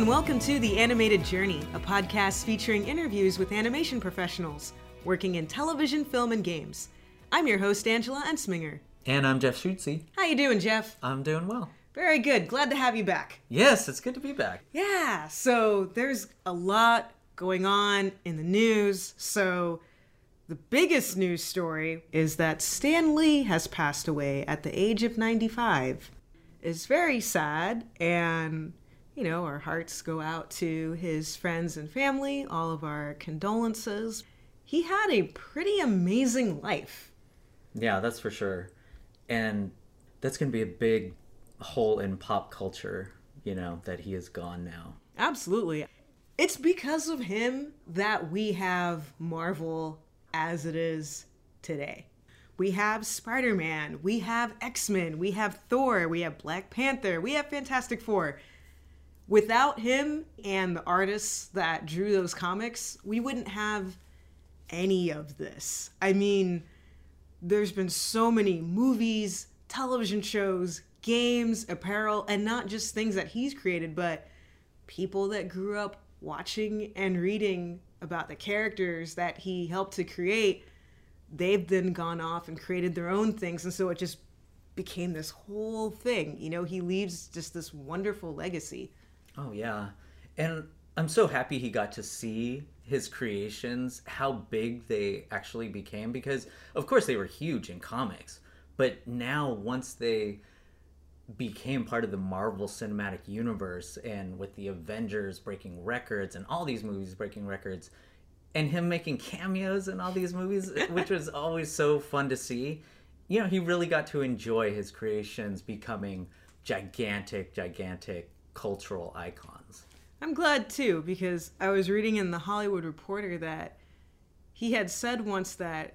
and welcome to The Animated Journey, a podcast featuring interviews with animation professionals working in television, film, and games. I'm your host, Angela Ensminger. And I'm Jeff Schutze. How you doing, Jeff? I'm doing well. Very good. Glad to have you back. Yes, it's good to be back. Yeah, so there's a lot going on in the news. So the biggest news story is that Stan Lee has passed away at the age of 95. It's very sad, and, you know, our hearts go out to his friends and family, all of our condolences. He had a pretty amazing life. Yeah, that's for sure. And that's going to be a big hole in pop culture, you know, that he is gone now. Absolutely. It's because of him that we have Marvel as it is today. We have Spider-Man, we have X-Men, we have Thor, we have Black Panther, we have Fantastic Four. Without him and the artists that drew those comics, we wouldn't have any of this. I mean, there's been so many movies, television shows, games, apparel, and not just things that he's created, but people that grew up watching and reading about the characters that he helped to create. They've then gone off and created their own things, and so it just became this whole thing. You know, he leaves just this wonderful legacy. Oh, yeah. And I'm so happy he got to see his creations, how big they actually became, because of course they were huge in comics, but now once they became part of the Marvel Cinematic Universe, and with the Avengers breaking records and all these movies breaking records, and him making cameos in all these movies, which was always so fun to see, you know, he really got to enjoy his creations becoming gigantic cultural icons. I'm glad too, because I was reading in the Hollywood Reporter that he had said once that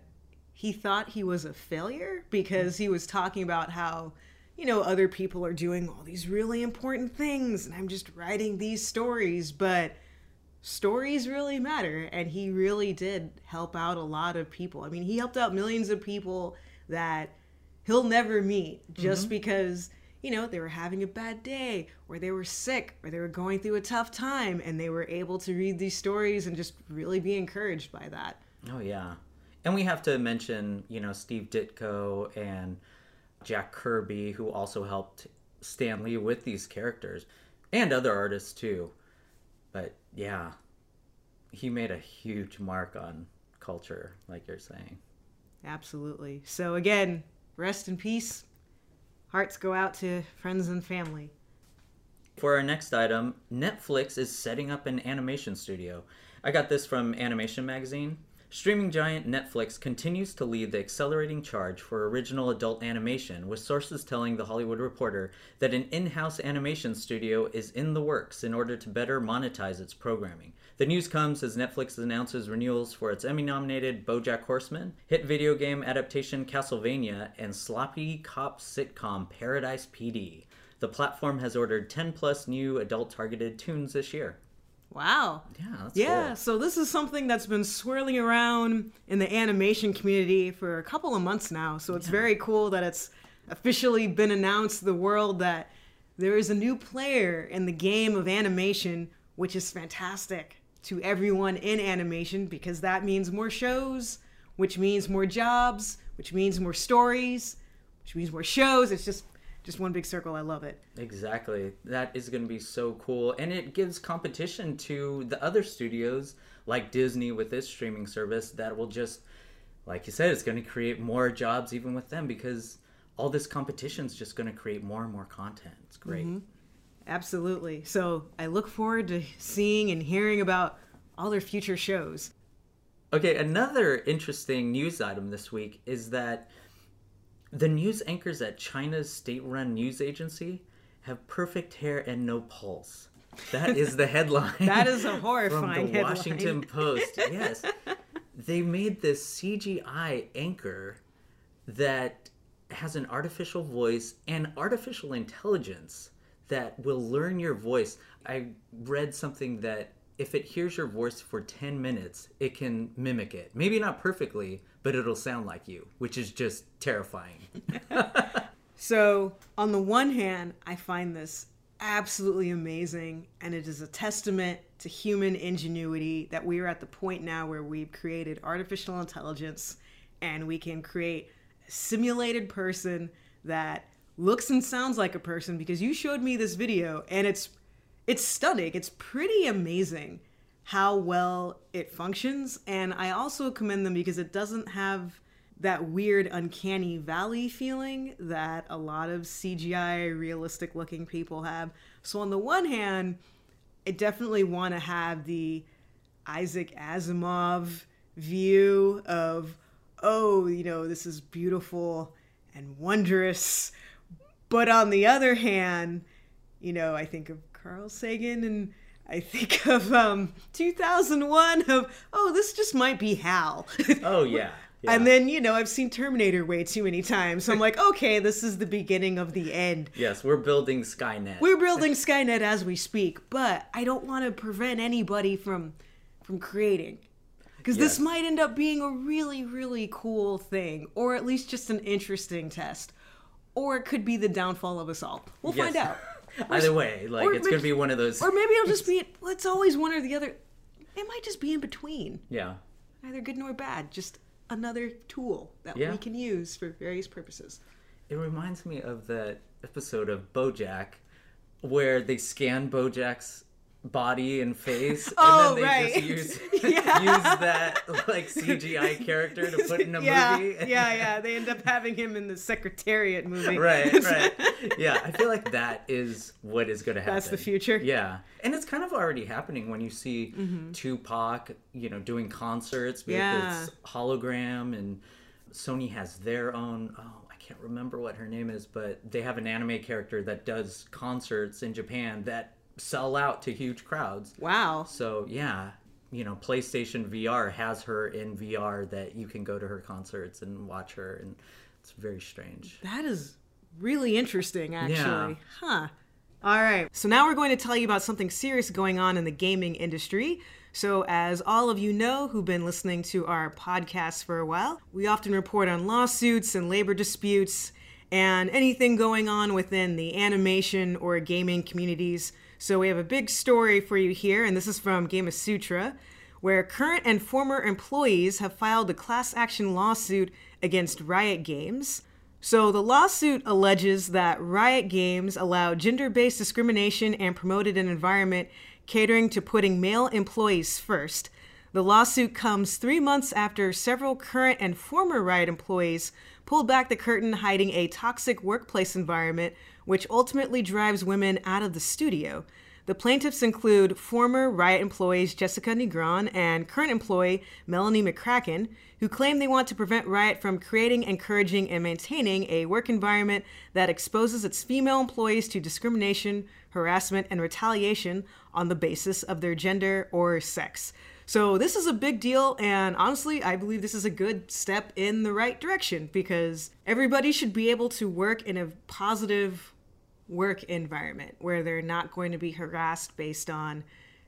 he thought he was a failure because he was talking about how, you know, other people are doing all these really important things and I'm just writing these stories, but stories really matter. And he really did help out a lot of people. I mean, he helped out millions of people that he'll never meet just because, you know, they were having a bad day or they were sick or they were going through a tough time, and they were able to read these stories and just really be encouraged by that. Oh, yeah. And we have to mention, you know, Steve Ditko and Jack Kirby, who also helped Stan Lee with these characters, and other artists too. But yeah, he made a huge mark on culture, like you're saying. Absolutely. So again, rest in peace. Hearts go out to friends and family. For our next item, Netflix is setting up an animation studio. I got this from Animation Magazine. Streaming giant Netflix continues to lead the accelerating charge for original adult animation, with sources telling The Hollywood Reporter that an in-house animation studio is in the works in order to better monetize its programming. The news comes as Netflix announces renewals for its Emmy-nominated BoJack Horseman, hit video game adaptation Castlevania, and sloppy cop sitcom Paradise PD. The platform has ordered 10+ new adult-targeted tunes this year. Wow. Yeah, that's cool. So this is something that's been swirling around in the animation community for a couple of months now. So it's very cool that it's officially been announced to the world that there is a new player in the game of animation, which is fantastic to everyone in animation, because that means more shows, which means more jobs, which means more stories, which means more shows. It's just one big circle. I love it. Exactly. That is going to be so cool. And it gives competition to the other studios like Disney with this streaming service that will just, like you said, it's going to create more jobs even with them, because all this competition is just going to create more and more content. It's great. Mm-hmm. Absolutely. So I look forward to seeing and hearing about all their future shows. Okay. Another interesting news item this week is that the news anchors at China's state-run news agency have perfect hair and no pulse. That is the headline. That is a horrifying headline. From the Washington Post, yes. They made this CGI anchor that has an artificial voice and artificial intelligence that will learn your voice. I read something that if it hears your voice for 10 minutes, it can mimic it. Maybe not perfectly, but it'll sound like you, which is just terrifying. So, on the one hand, I find this absolutely amazing, and it is a testament to human ingenuity that we are at the point now where we've created artificial intelligence and we can create a simulated person that looks and sounds like a person, because you showed me this video and it's stunning. It's pretty amazing how well it functions, and I also commend them because it doesn't have that weird uncanny valley feeling that a lot of CGI realistic looking people have. So on the one hand, I definitely want to have the Isaac Asimov view of, oh, you know, this is beautiful and wondrous. But on the other hand, you know, I think of Carl Sagan and I think of 2001 of, oh, this just might be Hal. Oh, yeah. Yeah. And then, you know, I've seen Terminator way too many times. So I'm like, okay, this is the beginning of the end. Yes, we're building Skynet. We're building Skynet as we speak. But I don't want to prevent anybody from creating. Because yes, this might end up being a really, really cool thing. Or at least just an interesting test. Or it could be the downfall of us all. We'll find out. Either way, like, it's going to be one of those. Or maybe it'll just be, it's always one or the other. It might just be in between. Yeah. Neither good nor bad. Just another tool that we can use for various purposes. It reminds me of that episode of BoJack where they scan BoJack's body and face and then they just use that like CGI character to put in a movie. They end up having him in the Secretariat movie. Right. Yeah, I feel like that is what is going to happen. That's the future. Yeah. And it's kind of already happening when you see Tupac, you know, doing concerts with this hologram, and Sony has their own, I can't remember what her name is, but they have an anime character that does concerts in Japan that sell out to huge crowds. Wow. So, yeah, you know, PlayStation VR has her in VR that you can go to her concerts and watch her, and it's very strange. That is really interesting, actually. Yeah. Huh. All right. So now we're going to tell you about something serious going on in the gaming industry. So as all of you know who've been listening to our podcast for a while, we often report on lawsuits and labor disputes and anything going on within the animation or gaming communities. So we have a big story for you here, and this is from Game of Sutra, where current and former employees have filed a class action lawsuit against Riot Games. So the lawsuit alleges that Riot Games allowed gender-based discrimination and promoted an environment catering to putting male employees first. The lawsuit comes 3 months after several current and former Riot employees pulled back the curtain, hiding a toxic workplace environment which ultimately drives women out of the studio. The plaintiffs include former Riot employees Jessica Negron and current employee Melanie McCracken, who claim they want to prevent Riot from creating, encouraging, and maintaining a work environment that exposes its female employees to discrimination, harassment, and retaliation on the basis of their gender or sex. So this is a big deal, and honestly, I believe this is a good step in the right direction, because everybody should be able to work in a positive work environment where they're not going to be harassed based on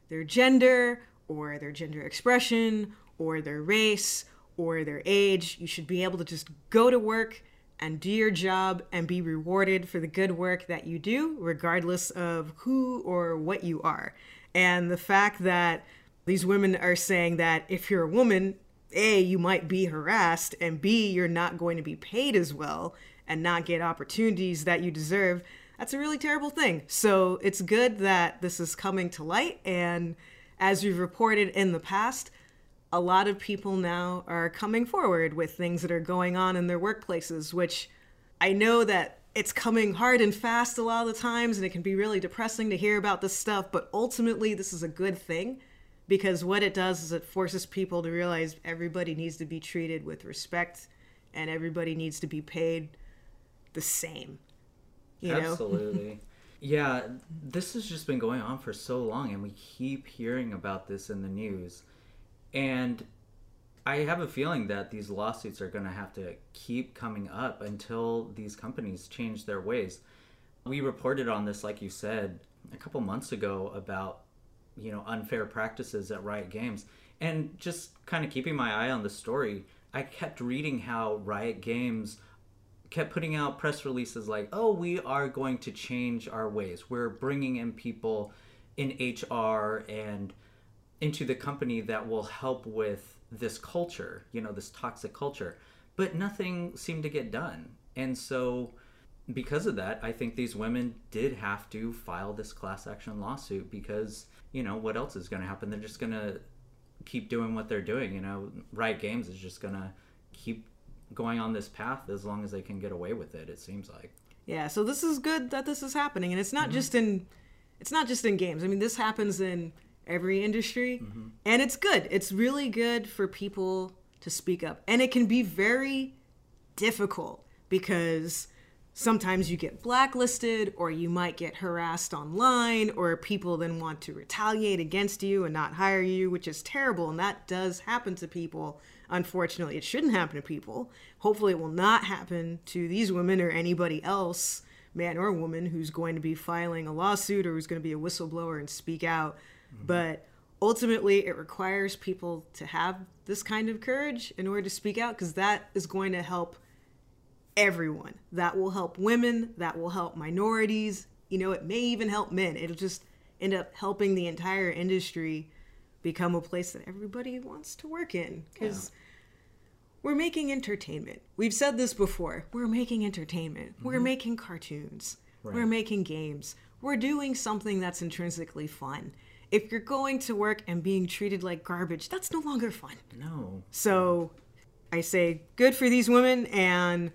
their gender or their gender expression or their race or their age. You should be able to just go to work and do your job and be rewarded for the good work that you do, regardless of who or what you are. And the fact that these women are saying that if you're a woman, A, you might be harassed, and B, you're not going to be paid as well and not get opportunities that you deserve. That's a really terrible thing. So it's good that this is coming to light. And as we've reported in the past, a lot of people now are coming forward with things that are going on in their workplaces, which I know that it's coming hard and fast a lot of the times, and it can be really depressing to hear about this stuff. But ultimately, this is a good thing. Because what it does is it forces people to realize everybody needs to be treated with respect and everybody needs to be paid the same. You know? Absolutely. Yeah, this has just been going on for so long, and we keep hearing about this in the news. And I have a feeling that these lawsuits are going to have to keep coming up until these companies change their ways. We reported on this, like you said, a couple months ago about, you know, unfair practices at Riot Games. And just kind of keeping my eye on the story, I kept reading how Riot Games kept putting out press releases like, oh, we are going to change our ways. We're bringing in people in HR and into the company that will help with this culture, you know, this toxic culture. But nothing seemed to get done. And so because of that, I think these women did have to file this class action lawsuit because, you know, what else is going to happen? They're just going to keep doing what they're doing. You know, Riot Games is just going to keep going on this path as long as they can get away with it, it seems like. Yeah, so this is good that this is happening. And it's not just in, it's not just in games. I mean, this happens in every industry. And it's good. It's really good for people to speak up. And it can be very difficult because sometimes you get blacklisted or you might get harassed online or people then want to retaliate against you and not hire you, which is terrible. And that does happen to people. Unfortunately, it shouldn't happen to people. Hopefully it will not happen to these women or anybody else, man or woman, who's going to be filing a lawsuit or who's going to be a whistleblower and speak out. But ultimately, it requires people to have this kind of courage in order to speak out, because that is going to help everyone. That will help women. That will help minorities. You know, it may even help men. It'll just end up helping the entire industry become a place that everybody wants to work in, because we're making entertainment. We've said this before. We're making entertainment. We're making cartoons. We're making games. We're doing something that's intrinsically fun. If you're going to work and being treated like garbage, that's no longer fun. No. So I say good for these women. And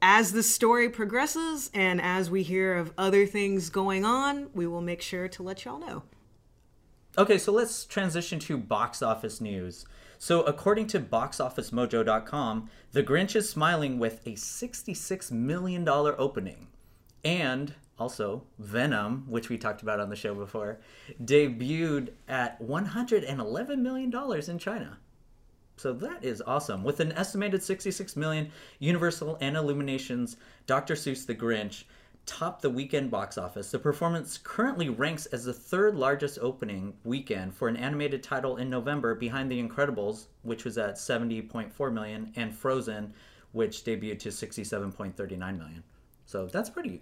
as the story progresses and as we hear of other things going on, we will make sure to let y'all know. Okay, so let's transition to box office news. So according to boxofficemojo.com, The Grinch is smiling with a $66 million opening. And also, Venom, which we talked about on the show before, debuted at $111 million in China. So that is awesome. With an estimated $66 million, Universal and Illumination's Dr. Seuss The Grinch topped the weekend box office. The performance currently ranks as the third largest opening weekend for an animated title in November behind The Incredibles, which was at $70.4 million, and Frozen, which debuted to $67.39 million. So that's pretty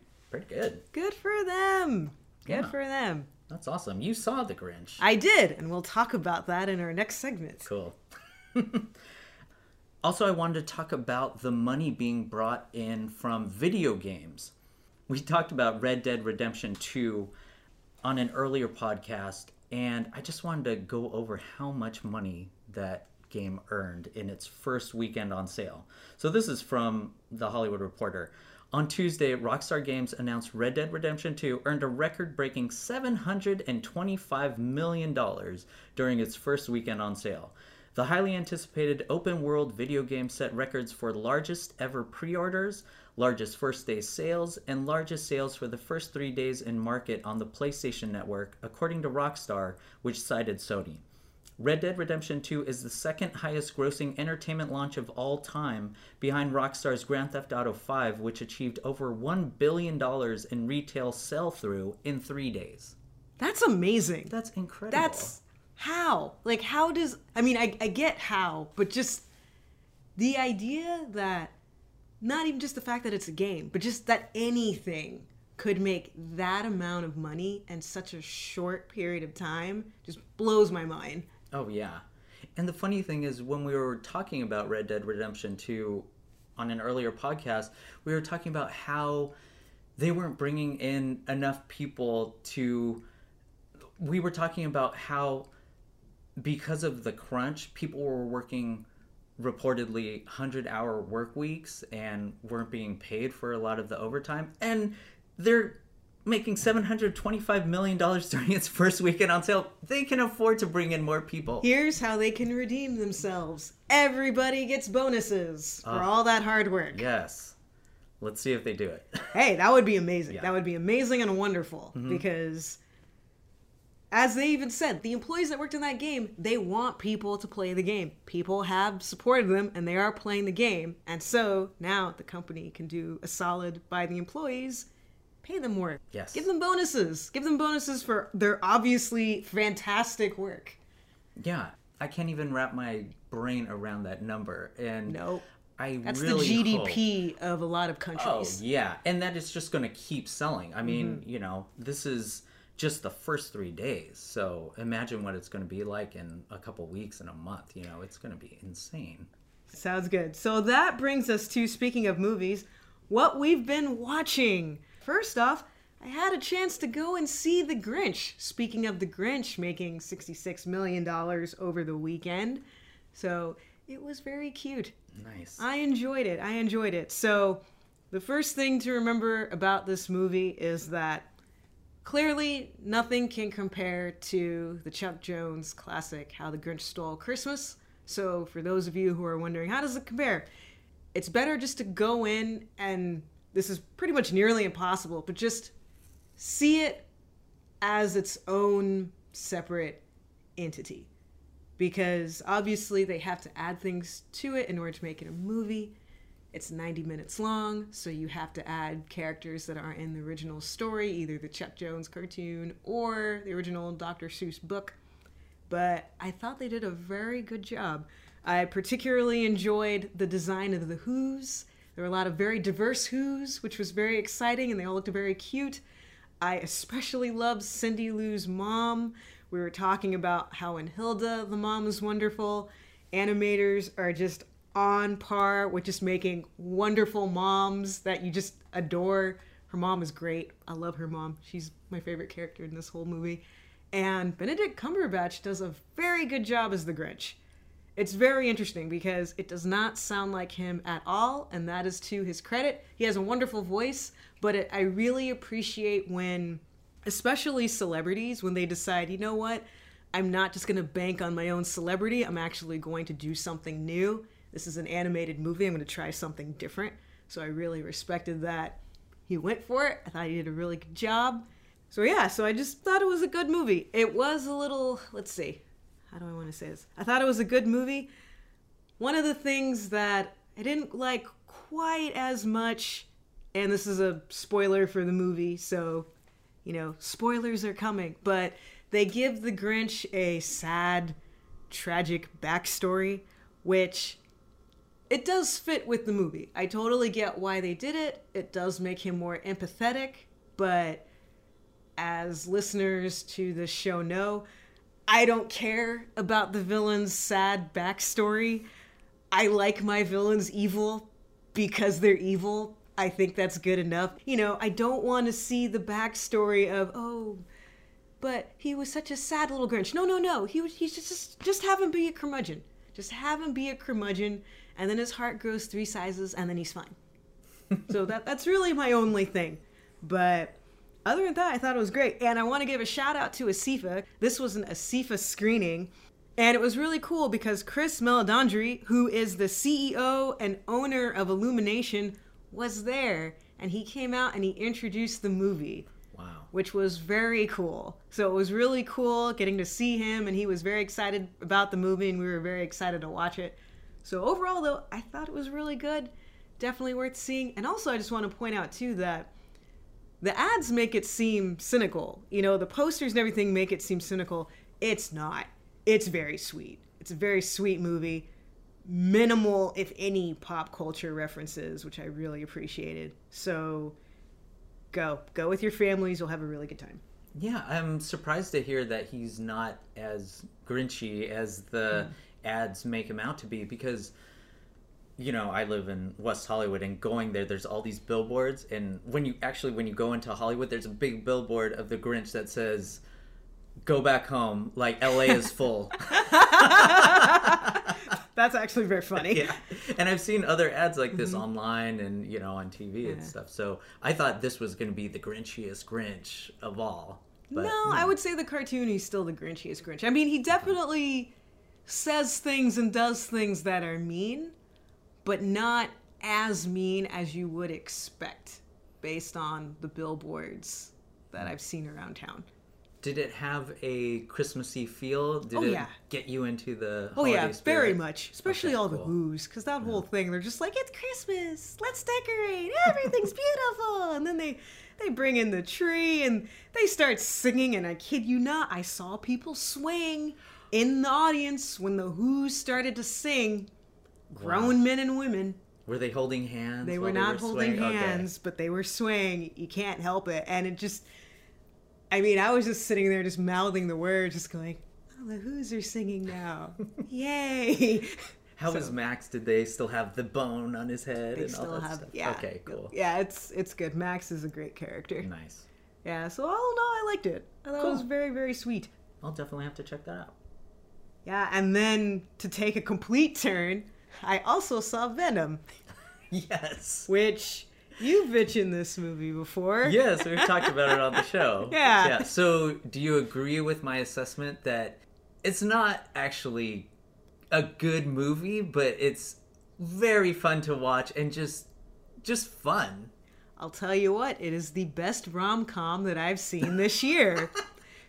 good. Good for them. Good for them. That's awesome. You saw The Grinch. I did, and we'll talk about that in our next segment. Cool. Also, I wanted to talk about the money being brought in from video games. We talked about Red Dead Redemption 2 on an earlier podcast, and I just wanted to go over how much money that game earned in its first weekend on sale. So this is from The Hollywood Reporter. On Tuesday, Rockstar Games announced Red Dead Redemption 2 earned a record-breaking $725 million during its first weekend on sale. The highly anticipated open-world video game set records for largest ever pre-orders, largest first-day sales, and largest sales for the first 3 days in market on the PlayStation Network, according to Rockstar, which cited Sony. Red Dead Redemption 2 is the second highest-grossing entertainment launch of all time, behind Rockstar's Grand Theft Auto V, which achieved over $1 billion in retail sell-through in 3 days. That's amazing. That's incredible. That's how? Like, how does... I mean, I get how, but just the idea that... Not even just the fact that it's a game, but just that anything could make that amount of money in such a short period of time just blows my mind. Oh, yeah. And the funny thing is, when we were talking about Red Dead Redemption 2 on an earlier podcast, we were talking about how they weren't bringing in enough people to... We were talking about how, because of the crunch, people were working reportedly 100-hour work weeks and weren't being paid for a lot of the overtime, and they're making $725 million during its first weekend on sale. They can afford to bring in more people. Here's how they can redeem themselves. Everybody gets bonuses for all that hard work. Yes. Let's see if they do it. Hey, that would be amazing. Yeah. That would be amazing and wonderful, because as they even said, the employees that worked in that game, they want people to play the game. People have supported them, and they are playing the game. And so now the company can do a solid by the employees, pay them more. Yes. Give them bonuses. Give them bonuses for their obviously fantastic work. Yeah. I can't even wrap my brain around that number. And That's really the GDP of a lot of countries. Oh, yeah. And that it's just going to keep selling. I mean, you know, this is just the first 3 days. So imagine what it's going to be like in a couple weeks and a month. You know, it's going to be insane. Sounds good. So that brings us to, speaking of movies, what we've been watching. First off, I had a chance to go and see The Grinch. Speaking of The Grinch making $66 million over the weekend. So it was very cute. Nice. I enjoyed it. I enjoyed it. So the first thing to remember about this movie is that clearly nothing can compare to the Chuck Jones classic, How the Grinch Stole Christmas. So for those of you who are wondering, how does it compare? It's better just to go in and this is pretty much nearly impossible, but just see it as its own separate entity. Because obviously they have to add things to it in order to make it a movie. It's 90 minutes long, so you have to add characters that aren't in the original story, either the Chuck Jones cartoon or the original Dr. Seuss book. But I thought they did a very good job. I particularly enjoyed the design of the Whos. There were a lot of very diverse Whos, which was very exciting, and they all looked very cute. I especially loved Cindy Lou's mom. We were talking about how in Hilda, the mom is wonderful. Animators are just on par with just making wonderful moms that you just adore. Her mom is great. I love her mom. She's my favorite character in this whole movie. And Benedict Cumberbatch does a very good job as the Grinch. It's very interesting because it does not sound like him at all, and that is to his credit. He has a wonderful voice, but I really appreciate when, especially celebrities, when they decide, you know what, I'm not just going to bank on my own celebrity. I'm actually going to do something new. This is an animated movie. I'm going to try something different. So I really respected that he went for it. I thought he did a really good job. So yeah, so I just thought it was a good movie. It was a little, let's see, how do I want to say this? I thought it was a good movie. One of the things that I didn't like quite as much, and this is a spoiler for the movie, so you know, spoilers are coming, but they give the Grinch a sad, tragic backstory, which it does fit with the movie. I totally get why they did it. It does make him more empathetic, but as listeners to this show know, I don't care about the villain's sad backstory. I like my villains evil because they're evil. I think that's good enough. You know, I don't want to see the backstory of, oh, but he was such a sad little Grinch. No. He's just have him be a curmudgeon. Just have him be a curmudgeon, and then his heart grows 3 sizes, and then he's fine. So that's really my only thing. But other than that, I thought it was great. And I want to give a shout out to Asifa. This was an Asifa screening. And it was really cool because Chris Meledandri, who is the CEO and owner of Illumination, was there, and he came out and he introduced the movie. Wow. Which was very cool. So it was really cool getting to see him, and he was very excited about the movie, and we were very excited to watch it. So overall, though, I thought it was really good. Definitely worth seeing. And also, I just want to point out, too, that the ads make it seem cynical. You know, the posters and everything make it seem cynical. It's not. It's very sweet. It's a very sweet movie. Minimal, if any, pop culture references, which I really appreciated. So go with your families. You'll have a really good time. Yeah, I'm surprised to hear that he's not as Grinchy as the ads make him out to be, because, you know, I live in West Hollywood, and going there's all these billboards, and when you go into Hollywood, there's a big billboard of the Grinch that says, "Go back home, like LA is full." That's actually very funny. Yeah. And I've seen other ads like this online and, you know, on TV and stuff. So I thought this was going to be the Grinchiest Grinch of all. But, no, I would say the cartoon is still the Grinchiest Grinch. I mean, he definitely says things and does things that are mean, but not as mean as you would expect based on the billboards that I've seen around town. Did it have a Christmassy feel? Did it get you into the holiday spirit? Very much. Especially all the Whos, because that whole thing, they're just like, it's Christmas, let's decorate, everything's beautiful. And then they bring in the tree, and they start singing, and I kid you not, I saw people swaying in the audience when the Whos started to sing. Grown men and women. Were they holding hands? They were not holding hands, but they were swaying. You can't help it. And it just, I mean, I was just sitting there just mouthing the words, just going, oh, the Who's are singing now. Yay. How is Max? Did they still have the bone on his head and all that stuff? Yeah. Okay, cool. Yeah, it's good. Max is a great character. Nice. Yeah, so all in all, I liked it. I thought it was very, very sweet. I'll definitely have to check that out. Yeah, and then to take a complete turn, I also saw Venom. Yes. Which you've bitched this movie before. Yes, we've talked about it on the show. Yeah. Yeah. So do you agree with my assessment that it's not actually a good movie, but it's very fun to watch and just fun? I'll tell you what, it is the best rom-com that I've seen this year.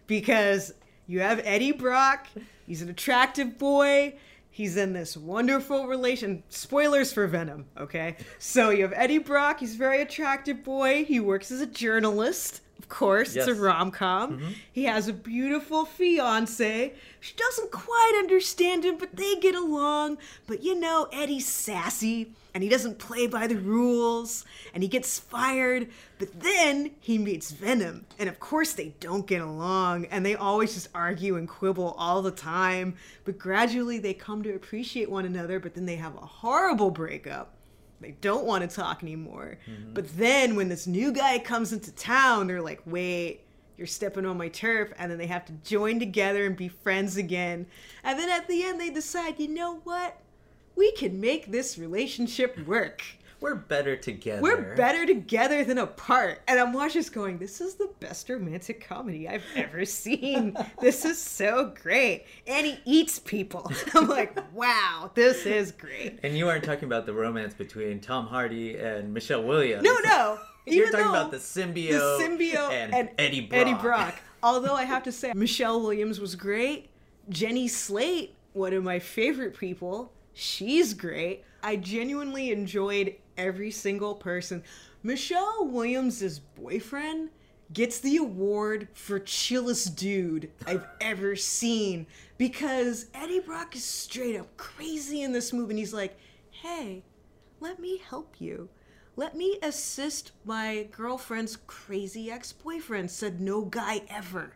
Because you have Eddie Brock, he's an attractive boy, he's in this wonderful relation. Spoilers for Venom, okay? So you have Eddie Brock, he's a very attractive boy, he works as a journalist, of course, yes. It's a rom-com. Mm-hmm. He has a beautiful fiancé. She doesn't quite understand him, but they get along. But you know, Eddie's sassy, and he doesn't play by the rules, and he gets fired. But then he meets Venom, and of course they don't get along, and they always just argue and quibble all the time. But gradually they come to appreciate one another, but then they have a horrible breakup. They don't want to talk anymore. Mm-hmm. But then when this new guy comes into town, they're like, wait, you're stepping on my turf. And then they have to join together and be friends again. And then at the end, they decide, you know what? We can make this relationship work. We're better together. We're better together than apart. And I'm watching this going, this is the best romantic comedy I've ever seen. This is so great. And he eats people. I'm like, wow, this is great. And you aren't talking about the romance between Tom Hardy and Michelle Williams. No. You're talking about the symbiote, and Eddie Brock. Although I have to say, Michelle Williams was great. Jenny Slate, one of my favorite people, she's great. I genuinely enjoyed every single person. Michelle Williams' boyfriend gets the award for chillest dude I've ever seen because Eddie Brock is straight up crazy in this movie. And he's like, hey, let me help you. Let me assist my girlfriend's crazy ex-boyfriend, said no guy ever.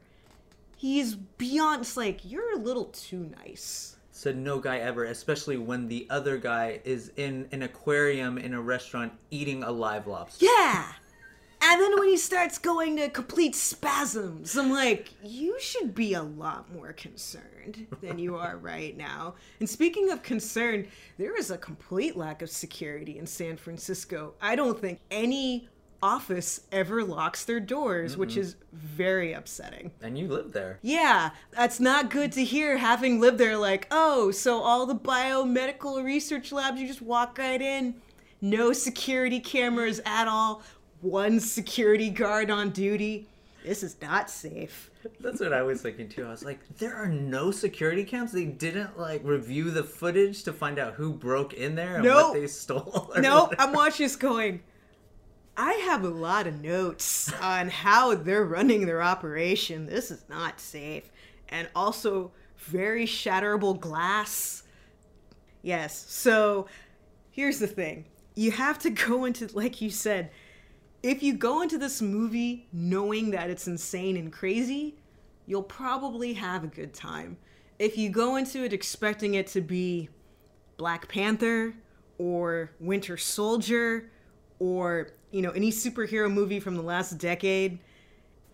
He's beyond, it's like, you're a little too nice. Said no guy ever, especially when the other guy is in an aquarium in a restaurant eating a live lobster. Yeah! And then when he starts going to complete spasms, I'm like, you should be a lot more concerned than you are right now. And speaking of concern, there is a complete lack of security in San Francisco. I don't think any office ever locks their doors, mm-hmm. which is very upsetting. And you live there. Yeah, that's not good to hear, having lived there. Like, oh, so all the biomedical research labs, you just walk right in, no security cameras at all, one security guard on duty. This is not safe. That's what I was thinking too. I was like, there are no security cams? They didn't like review the footage to find out who broke in there and what they stole? No, I'm watching this going, I have a lot of notes on how they're running their operation. This is not safe. And also very shatterable glass. Yes. So here's the thing. You have to go into, like you said, if you go into this movie knowing that it's insane and crazy, you'll probably have a good time. If you go into it expecting it to be Black Panther or Winter Soldier or, you know, any superhero movie from the last decade,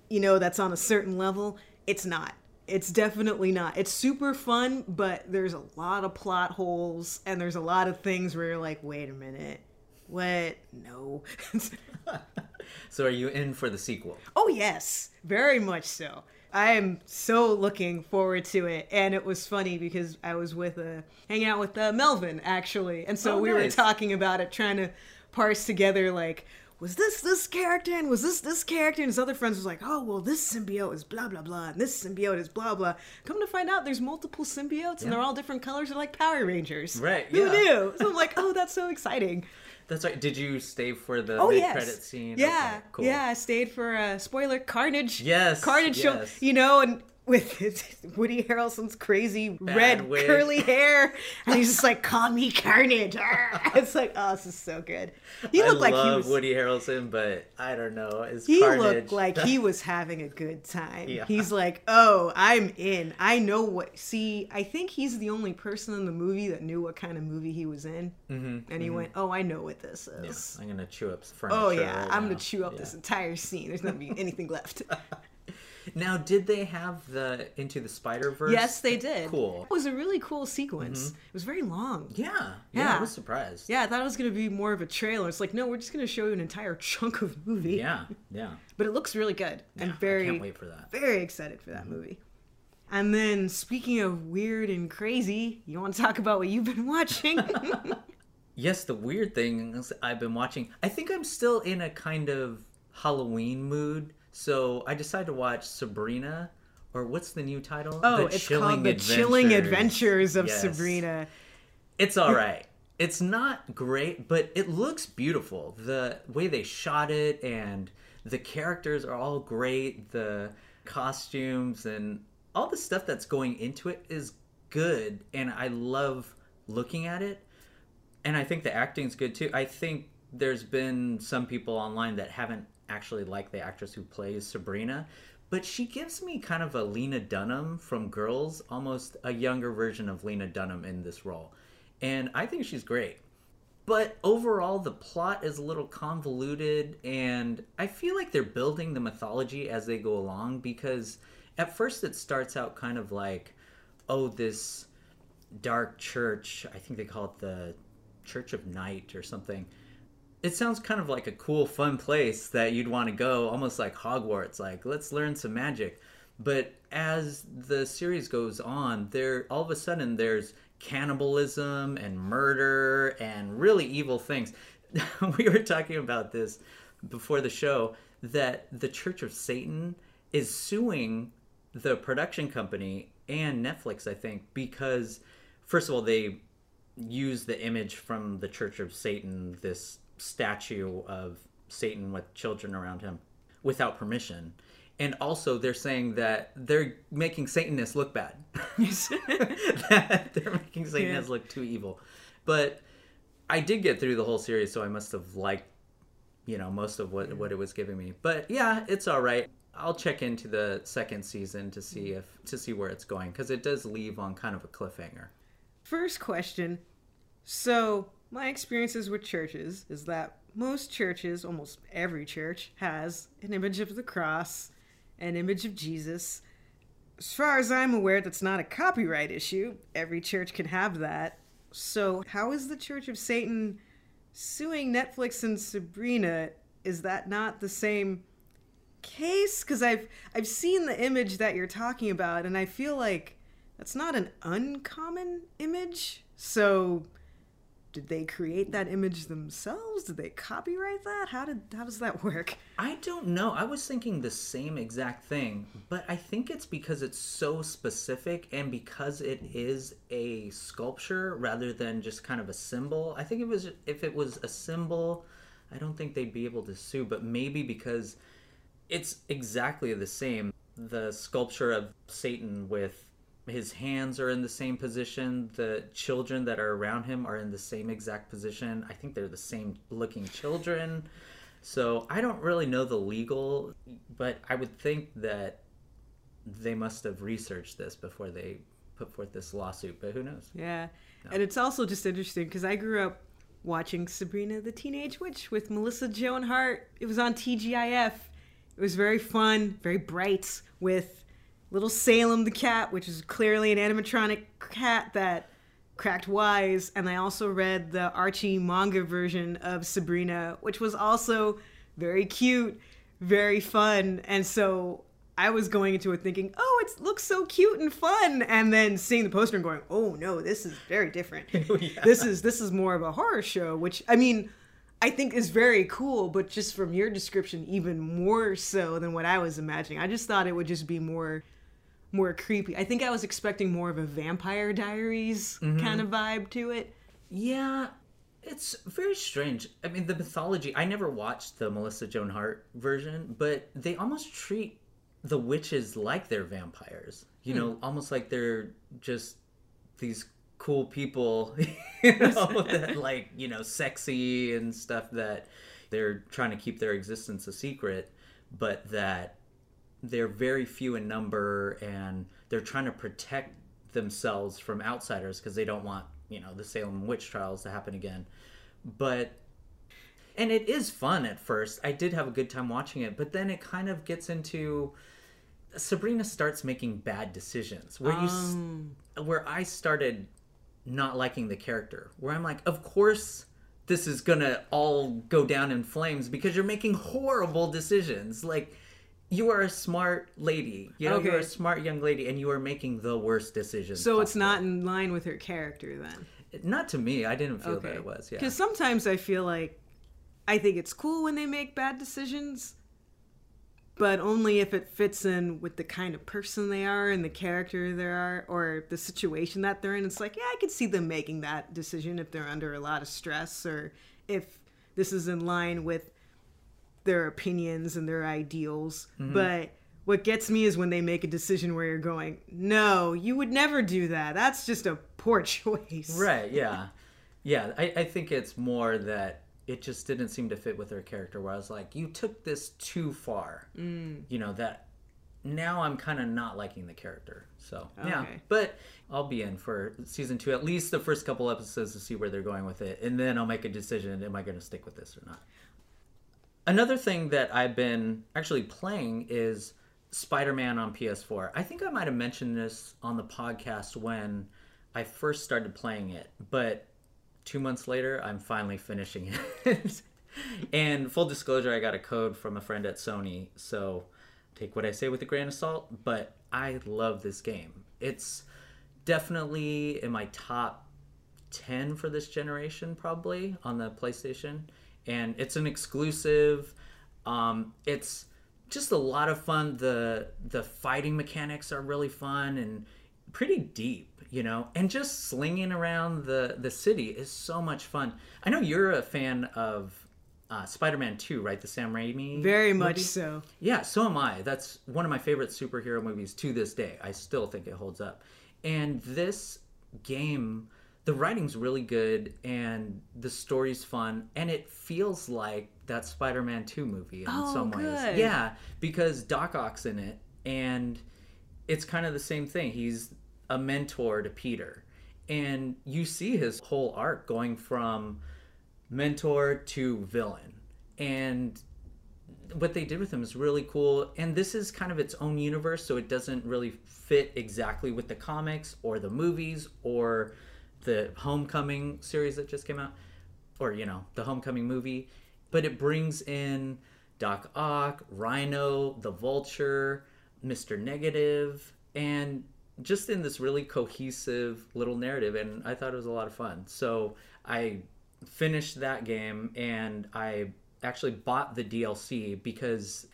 you know, that's on a certain level, it's not. It's definitely not. It's super fun, but there's a lot of plot holes and there's a lot of things where you're like, wait a minute, what? No. So are you in for the sequel? Oh, yes, very much so. I am so looking forward to it. And it was funny because I was hanging out with Melvin, actually. And so we were talking about it, trying to parse together, like, was this character and was this character? And his other friends was like, oh, well, this symbiote is blah, blah, blah, and this symbiote is blah, blah. Come to find out there's multiple symbiotes and they're all different colors. They're like Power Rangers. Right, who knew? So I'm like, oh, that's so exciting. That's right. Did you stay for the mid-credit scene? Yeah, okay, cool. Yeah, I stayed for, spoiler, Carnage. Yes. Carnage show, you know, and with Woody Harrelson's crazy red wig, curly hair, and he's just like, "Call me Carnage." It's like, oh, this is so good. I love Woody Harrelson, but I don't know. He looked like he was having a good time. Yeah. He's like, "Oh, I'm in. I know what." See, I think he's the only person in the movie that knew what kind of movie he was in, and he went, "Oh, I know what this is. Yeah. I'm gonna chew up furniture. Oh yeah, right I'm gonna chew up this entire scene. There's not gonna be anything left." Now, did they have the Into the Spider-Verse? Yes, they did. Cool. It was a really cool sequence. Mm-hmm. It was very long. Yeah. I was surprised. Yeah, I thought it was going to be more of a trailer. It's like, no, we're just going to show you an entire chunk of movie. Yeah. But it looks really good. Yeah, and I can't wait for that. Very excited for that movie. And then, speaking of weird and crazy, you want to talk about what you've been watching? Yes, the weird things I've been watching. I think I'm still in a kind of Halloween mood. So I decided to watch Sabrina, or what's the new title? Oh, it's called The Chilling Adventures of Sabrina. It's all right. It's not great, but it looks beautiful. The way they shot it and the characters are all great. The costumes and all the stuff that's going into it is good, and I love looking at it. And I think the acting is good, too. I think there's been some people online that haven't actually like the actress who plays Sabrina, but she gives me kind of a Lena Dunham from Girls, almost a younger version of Lena Dunham in this role, and I think she's great. But overall, the plot is a little convoluted, and I feel like they're building the mythology as they go along, because at first it starts out kind of like, oh, this dark church, I think they call it the Church of Night or something. It sounds kind of like a cool, fun place that you'd want to go, almost like Hogwarts, like, let's learn some magic. But as the series goes on, all of a sudden there's cannibalism and murder and really evil things. We were talking about this before the show, that the Church of Satan is suing the production company and Netflix, I think, because, first of all, they use the image from the Church of Satan, this statue of Satan with children around him, without permission. And also they're saying that they're making Satanists look bad. That they're making Satanists look too evil. But I did get through the whole series, so I must have liked, most of what it was giving me. But yeah, it's all right. I'll check into the second season to see see where it's going, because it does leave on kind of a cliffhanger. First question. So my experiences with churches is that most churches, almost every church, has an image of the cross, an image of Jesus. As far as I'm aware, that's not a copyright issue. Every church can have that. So how is the Church of Satan suing Netflix and Sabrina? Is that not the same case? Because I've seen the image that you're talking about, and I feel like that's not an uncommon image. So did they create that image themselves? Did they copyright that? How does that work? I don't know. I was thinking the same exact thing, but I think it's because it's so specific and because it is a sculpture rather than just kind of a symbol. I think if it was a symbol, I don't think they'd be able to sue, but maybe because it's exactly the same. The sculpture of Satan with his hands are in the same position. The children that are around him are in the same exact position. I think they're the same looking children. So I don't really know the legal, but I would think that they must have researched this before they put forth this lawsuit, but who knows? Yeah. No. And it's also just interesting because I grew up watching Sabrina the Teenage Witch with Melissa Joan Hart. It was on TGIF. It was very fun, very bright, with little Salem the cat, which is clearly an animatronic cat that cracked wise. And I also read the Archie manga version of Sabrina, which was also very cute, very fun. And so I was going into it thinking, oh, it looks so cute and fun. And then seeing the poster and going, oh, no, this is very different. This is more of a horror show, which, I mean, I think is very cool, but just from your description, even more so than what I was imagining. I just thought it would just be more creepy. I think I was expecting more of a Vampire Diaries kind of vibe to it. Yeah, it's very strange. I mean, the mythology, I never watched the Melissa Joan Hart version, but they almost treat the witches like they're vampires. You know, almost like they're just these cool people, you know, that, like, you know, sexy and stuff, that they're trying to keep their existence a secret, but that they're very few in number and they're trying to protect themselves from outsiders because they don't want, you know, the Salem witch trials to happen again. But, and it is fun at first. I did have a good time watching it, but then it kind of gets into, Sabrina starts making bad decisions where where I started not liking the character, where I'm like, of course this is gonna all go down in flames because you're making horrible decisions. Like, you are a smart lady. You know, you're a smart young lady, and you are making the worst decisions. So possible. It's not in line with her character, then? Not to me. I didn't feel that it was, yeah. Because sometimes I feel like, I think it's cool when they make bad decisions, but only if it fits in with the kind of person they are and the character they are or the situation that they're in. It's like, yeah, I could see them making that decision if they're under a lot of stress or if this is in line with their opinions and their ideals. Mm-hmm. But what gets me is when they make a decision where you're going, no, you would never do that. That's just a poor choice. Right, yeah. Yeah, I think it's more that it just didn't seem to fit with her character, where I was like, you took this too far. You know, that now I'm kind of not liking the character. So, yeah. But I'll be in for season 2, at least the first couple episodes, to see where they're going with it. And then I'll make a decision, am I going to stick with this or not? Another thing that I've been actually playing is Spider-Man on PS4. I think I might have mentioned this on the podcast when I first started playing it, but 2 months later, I'm finally finishing it. And full disclosure, I got a code from a friend at Sony, so take what I say with a grain of salt, but I love this game. It's definitely in my top 10 for this generation, probably, on the PlayStation. And it's an exclusive. It's just a lot of fun. The fighting mechanics are really fun and pretty deep, you know. And just slinging around the city is so much fun. I know you're a fan of Spider-Man 2, right? The Sam Raimi Very much movie? So. Yeah, so am I. That's one of my favorite superhero movies to this day. I still think it holds up. And this game, the writing's really good, and the story's fun, and it feels like that Spider-Man 2 movie in some ways. Yeah, because Doc Ock's in it, and it's kind of the same thing. He's a mentor to Peter, and you see his whole arc going from mentor to villain, and what they did with him is really cool. And this is kind of its own universe, so it doesn't really fit exactly with the comics or the movies or the Homecoming series that just came out, or, you know, the Homecoming movie. But it brings in Doc Ock, Rhino, the Vulture, Mr. Negative, and just in this really cohesive little narrative, and I thought it was a lot of fun. So I finished that game, and I actually bought the DLC because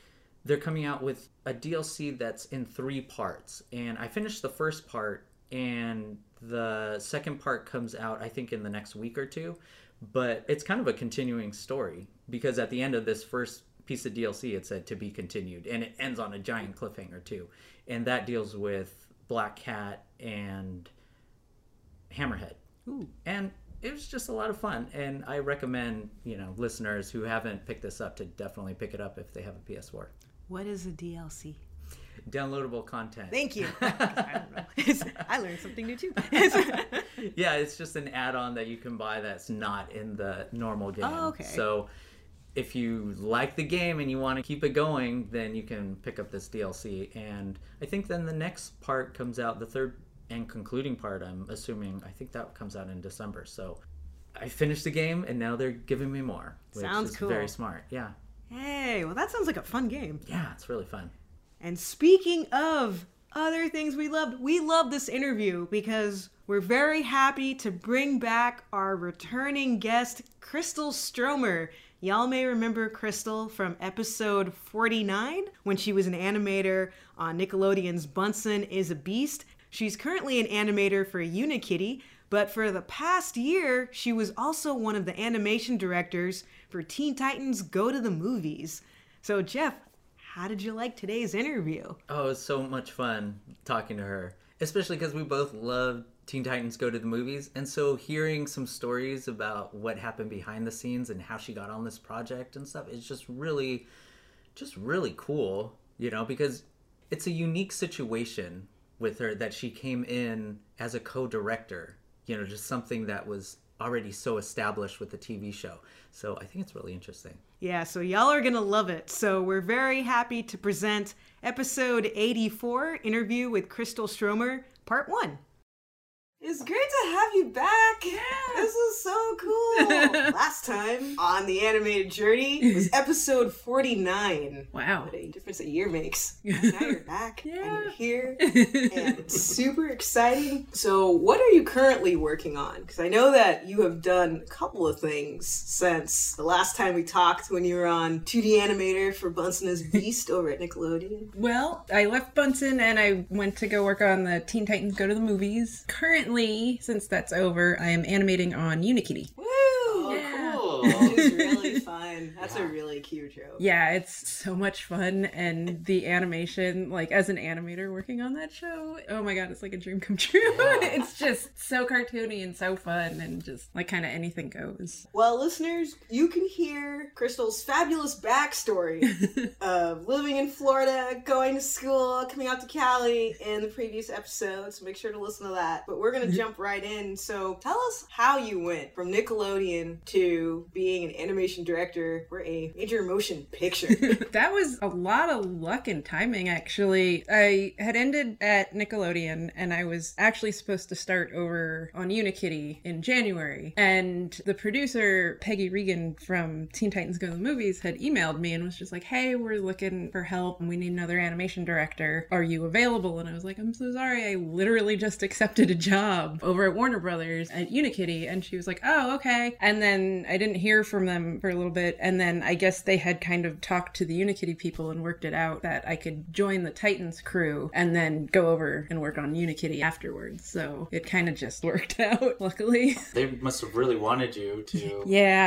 they're coming out with a DLC that's in 3 parts, and I finished the first part, and the second part comes out, I think, in the next week or two. But it's kind of a continuing story, because at the end of this first piece of DLC, it said to be continued, and it ends on a giant cliffhanger too. And that deals with Black Cat and Hammerhead. And it was just a lot of fun. And I recommend, you know, listeners who haven't picked this up to definitely pick it up if they have a PS4. What is a DLC? Downloadable content. Thank you. I don't know. I learned something new too. Yeah, it's just an add-on that you can buy that's not in the normal game. So if you like the game and you want to keep it going, then you can pick up this DLC. And I think then the next part comes out, the third and concluding part, I'm assuming. I think that comes out in December. So I finished the game, and now they're giving me more. Sounds cool. Very smart. Yeah. Hey, well, that sounds like a fun game. Yeah, it's really fun. And speaking of other things we loved this interview because we're very happy to bring back our returning guest, Crystal Stromer. Y'all may remember Crystal from episode 49 when she was an animator on Nickelodeon's Bunsen is a Beast. She's currently an animator for Unikitty, but for the past year, she was also one of the animation directors for Teen Titans Go to the Movies. So, Jeff, how did you like today's interview? Oh, it was so much fun talking to her, especially because we both love Teen Titans Go to the Movies. And so hearing some stories about what happened behind the scenes and how she got on this project and stuff is just really cool, you know, because it's a unique situation with her that she came in as a co-director, you know, just something that was already so established with the TV show. So I think it's really interesting. Yeah, so y'all are going to love it. So we're very happy to present episode 84, Interview with Crystal Stromer, part 1. It's great to have you back. Yeah. This is so cool. Last time on The Animated Journey, it was episode 49. Wow. What a difference a year makes. And now you're back, yeah, and you're here, and it's super exciting. So what are you currently working on? Because I know that you have done a couple of things since the last time we talked when you were on 2D Animator for Bunsen's Beast over at Nickelodeon. Well, I left Bunsen and I went to go work on the Teen Titans Go to the Movies. Currently, since that's over, I am animating on Unikitty. Woo! Oh, yeah. Cool. It's really fun. That's a really cute show. Yeah, it's so much fun. And the animation, like as an animator working on that show, oh my god, it's like a dream come true. Yeah. It's just so cartoony and so fun and just like kind of anything goes. Well, listeners, you can hear Crystal's fabulous backstory of living in Florida, going to school, coming out to Cali in the previous episode, so make sure to listen to that. But we're going to jump right in. So tell us how you went from Nickelodeon to being an animation director for a major motion picture. That was a lot of luck and timing, actually. I had ended at Nickelodeon, and I was actually supposed to start over on Unikitty in January. And the producer, Peggy Regan from Teen Titans Go to the Movies, had emailed me and was just like, hey, we're looking for help, and we need another animation director. Are you available? And I was like, I'm so sorry. I literally just accepted a job over at Warner Brothers at Unikitty. And she was like, oh, okay. And then I didn't hear from them for a little bit, and then I guess they had kind of talked to the Unikitty people and worked it out that I could join the Titans crew and then go over and work on Unikitty afterwards. So it kind of just worked out, luckily. They must have really wanted you to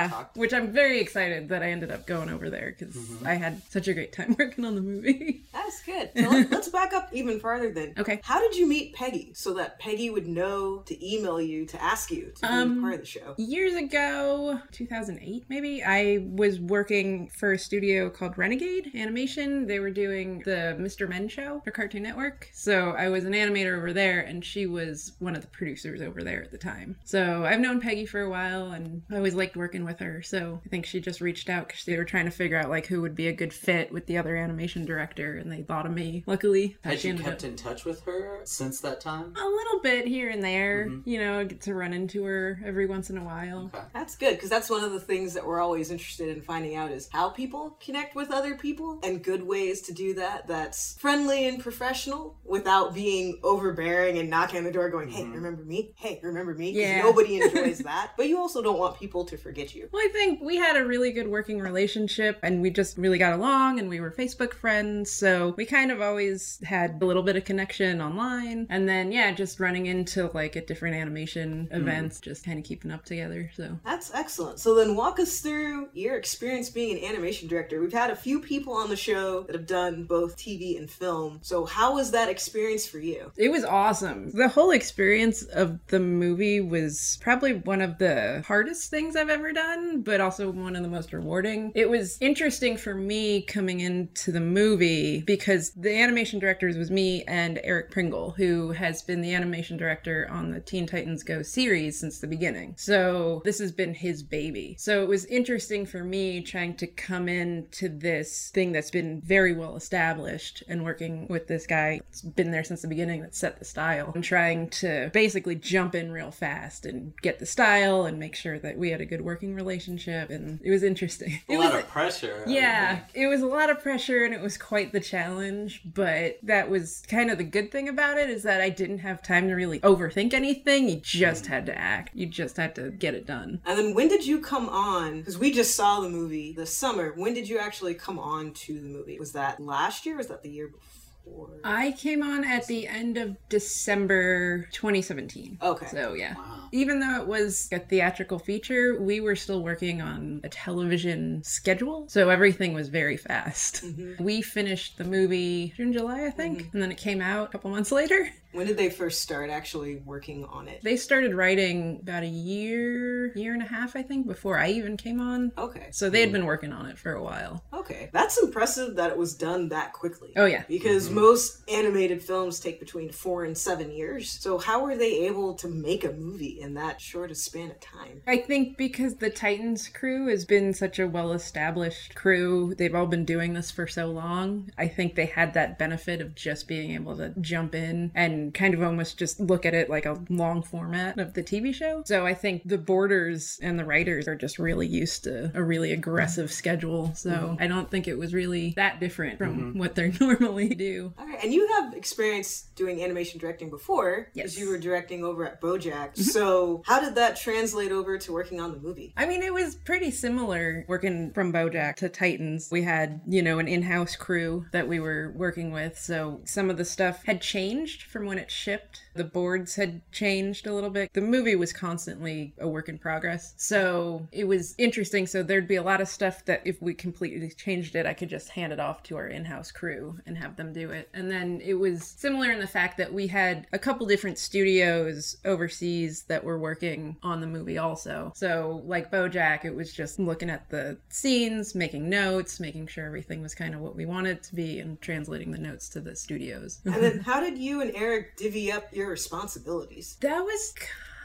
talk to which I'm very excited that I ended up going over there, because I had such a great time working on the movie. That's good. So let's back up even farther then. Okay. How did you meet Peggy so that Peggy would know to email you to ask you to be part of the show? Years ago, 2008 maybe, I was working for a studio called Renegade Animation. They were doing the Mr. Men show for Cartoon Network. So I was an animator over there, and she was one of the producers over there at the time. So I've known Peggy for a while, and I always liked working with her. So I think she just reached out because they were trying to figure out like who would be a good fit with the other animation director, and they thought of me, luckily. Had you kept in touch with her since that time? A little bit here and there. You know, I get to run into her every once in a while. Okay. That's good, because that's one of the things that we're always interested in finding out is how people connect with other people and good ways to do that that's friendly and professional without being overbearing and knocking on the door going, hey, remember me? Hey, remember me? Because nobody enjoys that. But you also don't want people to forget you. Well, I think we had a really good working relationship, and we just really got along, and we were Facebook friends. So we kind of always had a little bit of connection online. And then, yeah, just running into like at different animation events, just kind of keeping up together. So that's excellent. So then walk us through your experience being an animation director. We've had a few people on the show that have done both TV and film. So how was that experience for you? It was awesome. The whole experience of the movie was probably one of the hardest things I've ever done, but also one of the most rewarding. It was interesting for me coming into the movie because the animation directors was me and Eric Pringle, who has been the animation director on the Teen Titans Go series since the beginning. So this has been his baby. So it was interesting for me trying to come into this thing that's been very well established and working with this guy that's been there since the beginning that set the style and trying to basically jump in real fast and get the style and make sure that we had a good working relationship. And it was interesting. It was a lot of pressure. Yeah, it was a lot of pressure, and it was quite the challenge. But that was kind of the good thing about it, is that I didn't have time to really overthink anything. You just had to act. You just had to get it done. And then when did you come on? Because we just saw the movie this summer. When did you actually come on to the movie? Was that last year? Was that the year before? or? I came on at the end of December 2017. Okay. So yeah. Wow. Even though it was a theatrical feature, we were still working on a television schedule. So everything was very fast. Mm-hmm. We finished the movie June, July, I think. Mm-hmm. And then it came out a couple months later. When did they first start actually working on it? They started writing about a year and a half, I think, before I even came on. Okay. So they had been working on it for a while. Okay. That's impressive that it was done that quickly. Oh, yeah. Because most animated films take between 4 and 7 years. So how were they able to make a movie in that short a span of time? I think because the Titans crew has been such a well-established crew. They've all been doing this for so long. I think they had that benefit of just being able to jump in and kind of almost just look at it like a long format of the TV show. So I think the boarders and the writers are just really used to a really aggressive schedule. So I don't think it was really that different from what they normally do. All right. And you have experience doing animation directing before, because you were directing over at BoJack. So how did that translate over to working on the movie? I mean, it was pretty similar working from BoJack to Titans. We had, you know, an in-house crew that we were working with. So some of the stuff had changed from when it shipped. The boards had changed a little bit. The movie was constantly a work in progress. So it was interesting. So there'd be a lot of stuff that if we completely changed it, I could just hand it off to our in-house crew and have them do it. And then it was similar in the fact that we had a couple different studios overseas that were working on the movie also. So like BoJack, it was just looking at the scenes, making notes, making sure everything was kind of what we wanted it to be, and translating the notes to the studios. And then how did you and Eric divvy up your responsibilities? That was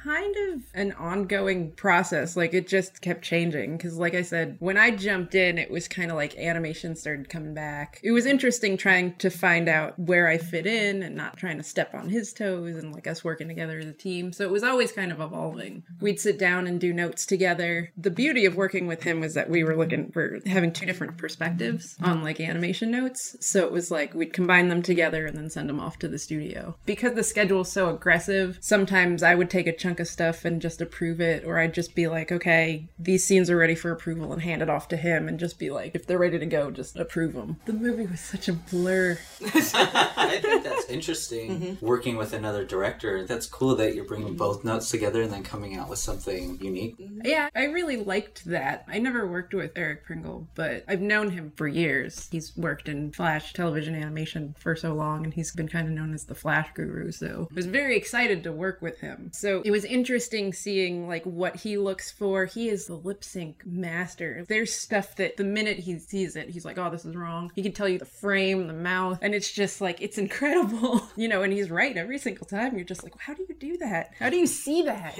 kind of an ongoing process. Like, it just kept changing. Because like I said, when I jumped in, it was kind of like animation started coming back. It was interesting trying to find out where I fit in and not trying to step on his toes, and like us working together as a team. So it was always kind of evolving. We'd sit down and do notes together. The beauty of working with him was that we were looking for having two different perspectives on like animation notes. So it was like we'd combine them together and then send them off to the studio. Because the schedule's so aggressive, sometimes I would take a chunk of stuff and just approve it, or I'd just be like, okay, these scenes are ready for approval, and hand it off to him and just be like, if they're ready to go, just approve them. The movie was such a blur. I think that's interesting, working with another director. That's cool that you're bringing both notes together and then coming out with something unique. Yeah, I really liked that. I never worked with Eric Pringle, but I've known him for years. He's worked in Flash television animation for so long, and he's been kind of known as the Flash guru, so I was very excited to work with him. So it was interesting seeing like what he looks for. He is the lip sync master. There's stuff that the minute he sees it, he's like, oh, this is wrong. He can tell you the frame, the mouth, and it's just like, it's incredible. You know, and he's right every single time. You're just like, how do you do that? How do you see that?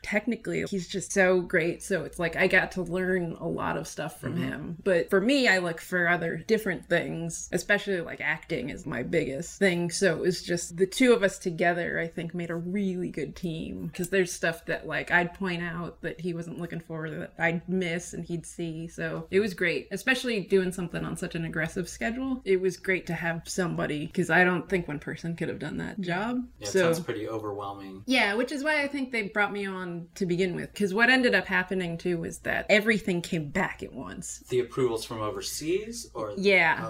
Technically, he's just so great. So it's like I got to learn a lot of stuff from him. But for me, I look for other different things, especially like acting is my biggest thing. So it was just the two of us together, I think, made a really good team. Because there's stuff that like I'd point out that he wasn't looking for, that I'd miss and he'd see. So it was great, especially doing something on such an aggressive schedule. It was great to have somebody, because I don't think one person could have done that job. Yeah, so, it sounds pretty overwhelming. Yeah, which is why I think they brought me on to begin with, because what ended up happening too was that everything came back at once. The approvals from overseas, or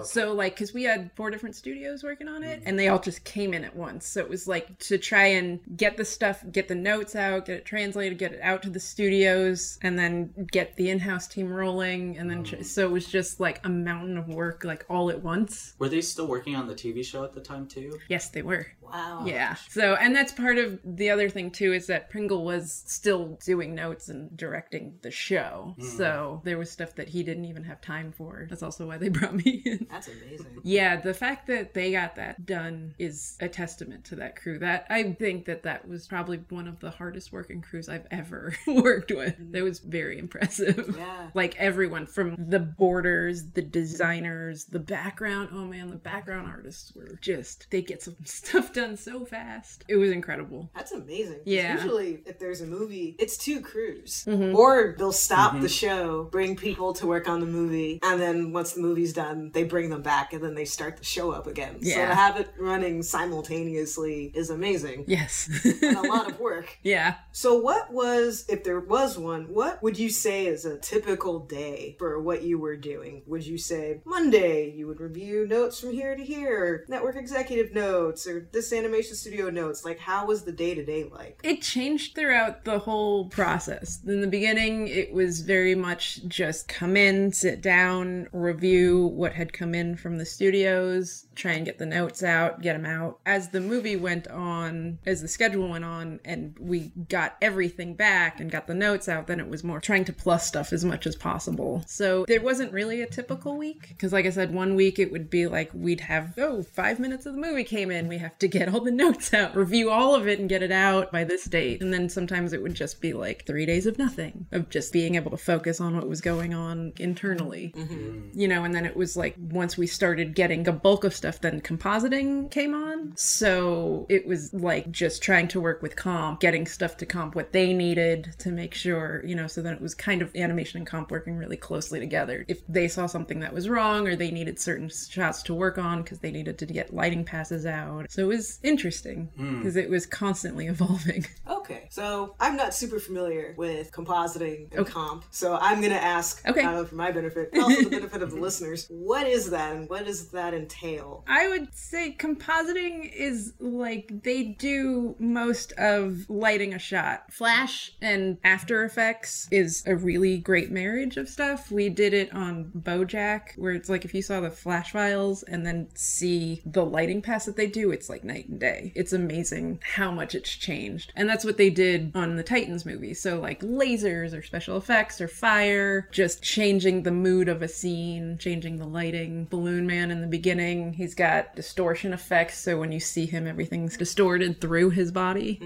so like, because we had 4 different studios working on it, and they all just came in at once. So it was like to try and get the stuff, get the notes out, get it translated, get it out to the studios, and then get the in-house team rolling, and then so it was just like a mountain of work, like all at once. Were they still working on the TV show at the time too? Yes, they were. Wow. Yeah. So, and that's part of the other thing too, is that Pringle was still doing notes and directing the show. So there was stuff that he didn't even have time for. That's also why they brought me in. That's amazing. Yeah, the fact that they got that done is a testament to that crew. That I think that was probably one of the hardest working crews I've ever worked with. That was very impressive. Yeah. Like everyone from the boarders, the designers, the background. Oh man, the background artists were just, they get some stuff done so fast. It was incredible. That's amazing. Yeah. Usually if there's a movie movie, it's two crews. Mm-hmm. Or they'll stop the show, bring people to work on the movie, and then once the movie's done, they bring them back and then they start the show up again. Yeah. So to have it running simultaneously is amazing. Yes. And a lot of work. Yeah. So what was, if there was one, what would you say is a typical day for what you were doing? Would you say Monday, you would review notes from here to here, network executive notes, or this animation studio notes? Like, how was the day-to-day like? It changed throughout the whole process. In the beginning, it was very much just come in, sit down, review what had come in from the studios, try and get the notes out, get them out. As the movie went on, as the schedule went on, and we got everything back and got the notes out, then it was more trying to plus stuff as much as possible. So there wasn't really a typical week, because like I said, one week it would be like we'd have, 5 minutes of the movie came in, we have to get all the notes out, review all of it and get it out by this date. And then sometimes it would just be like 3 days of nothing, of just being able to focus on what was going on internally, you know. And then it was like once we started getting a bulk of stuff, then compositing came on. So it was like just trying to work with comp, getting stuff to comp what they needed to make sure, you know, so then it was kind of animation and comp working really closely together. If they saw something that was wrong or they needed certain shots to work on because they needed to get lighting passes out. So it was interesting because it was constantly evolving. Okay. So I'm not super familiar with compositing and comp, so I'm going to ask, not only for my benefit, but also the benefit of the listeners, what is that and what does that entail? I would say compositing is like they do most of lighting a shot. Flash and After Effects is a really great marriage of stuff. We did it on BoJack, where it's like if you saw the Flash files and then see the lighting pass that they do, it's like night and day. It's amazing how much it's changed. And that's what they did on the Titans movie. So like lasers or special effects or fire, just changing the mood of a scene, changing the lighting. Balloon Man in the beginning, he's got distortion effects, so when you see him, everything's distorted through his body.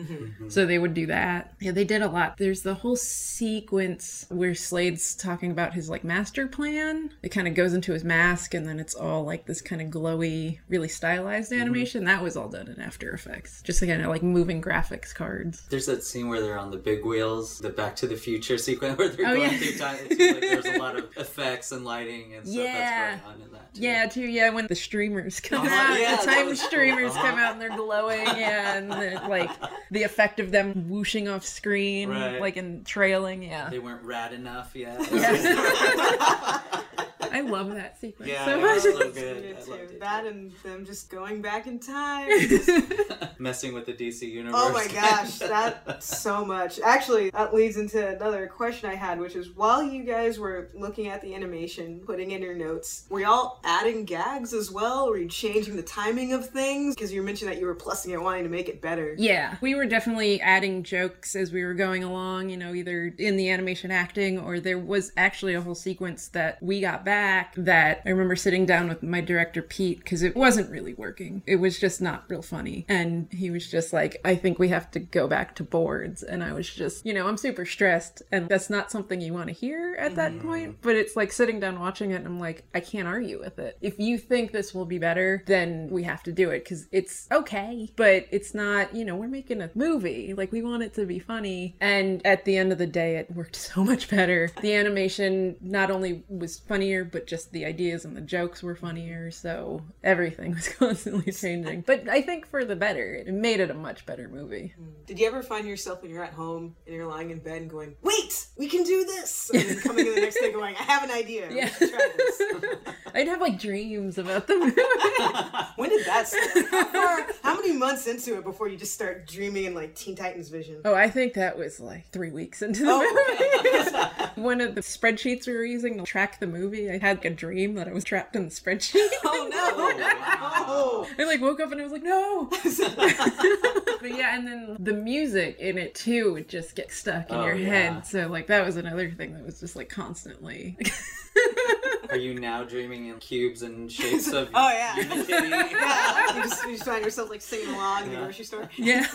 So they would do that. Yeah, they did a lot. There's the whole sequence where Slade's talking about his like master plan. It kind of goes into his mask and then it's all like this kind of glowy, really stylized animation. That was all done in After Effects. Just again, like moving graphics cards. There's that scene where they're on the big wheels, the Back to the Future sequence where they're going through time. It seems like there's a lot of effects and lighting and stuff that's going on in that too. Yeah, too. Yeah, when the streamers come out, the time streamers come out and they're glowing, and like the effect of them whooshing off screen, like and trailing, They weren't rad enough yet. I love that sequence so much. So good. I loved it. That and them just going back in time. Messing with the DC universe. Oh my gosh, that so much. Actually, that leads into another question I had, which is while you guys were looking at the animation, putting in your notes, were y'all adding gags as well? Were you changing the timing of things? Because you mentioned that you were plussing it, wanting to make it better. Yeah, we were definitely adding jokes as we were going along, you know, either in the animation acting or there was actually a whole sequence that we got back that I remember sitting down with my director Pete because it wasn't really working. It was just not real funny. And he was just like, I think we have to go back to boards. And I was just, you know, I'm super stressed and that's not something you want to hear at that point. But it's like sitting down watching it and I'm like, I can't argue with it. If you think this will be better, then we have to do it because it's okay. But it's not, you know, we're making a movie. Like we want it to be funny. And at the end of the day, it worked so much better. The animation not only was funnier, but just the ideas and the jokes were funnier, so everything was constantly changing. But I think for the better, it made it a much better movie. Did you ever find yourself when you're at home and you're lying in bed and going, wait, we can do this? And then coming in the next day going, I have an idea. Yeah. We should try this. I'd have like dreams about the movie. When did that start? How many months into it before you just start dreaming in like Teen Titans vision? Oh, I think that was like 3 weeks into the movie. One of the spreadsheets we were using to track the movie, I had a dream that I was trapped in the spreadsheet. Oh no! Wow. I like woke up and I was like, no. But yeah, and then the music in it too would just get stuck in your head. So like that was another thing that was just like constantly. Are you now dreaming in cubes and shapes of Unity? You just find yourself like singing along in the grocery store. Yeah.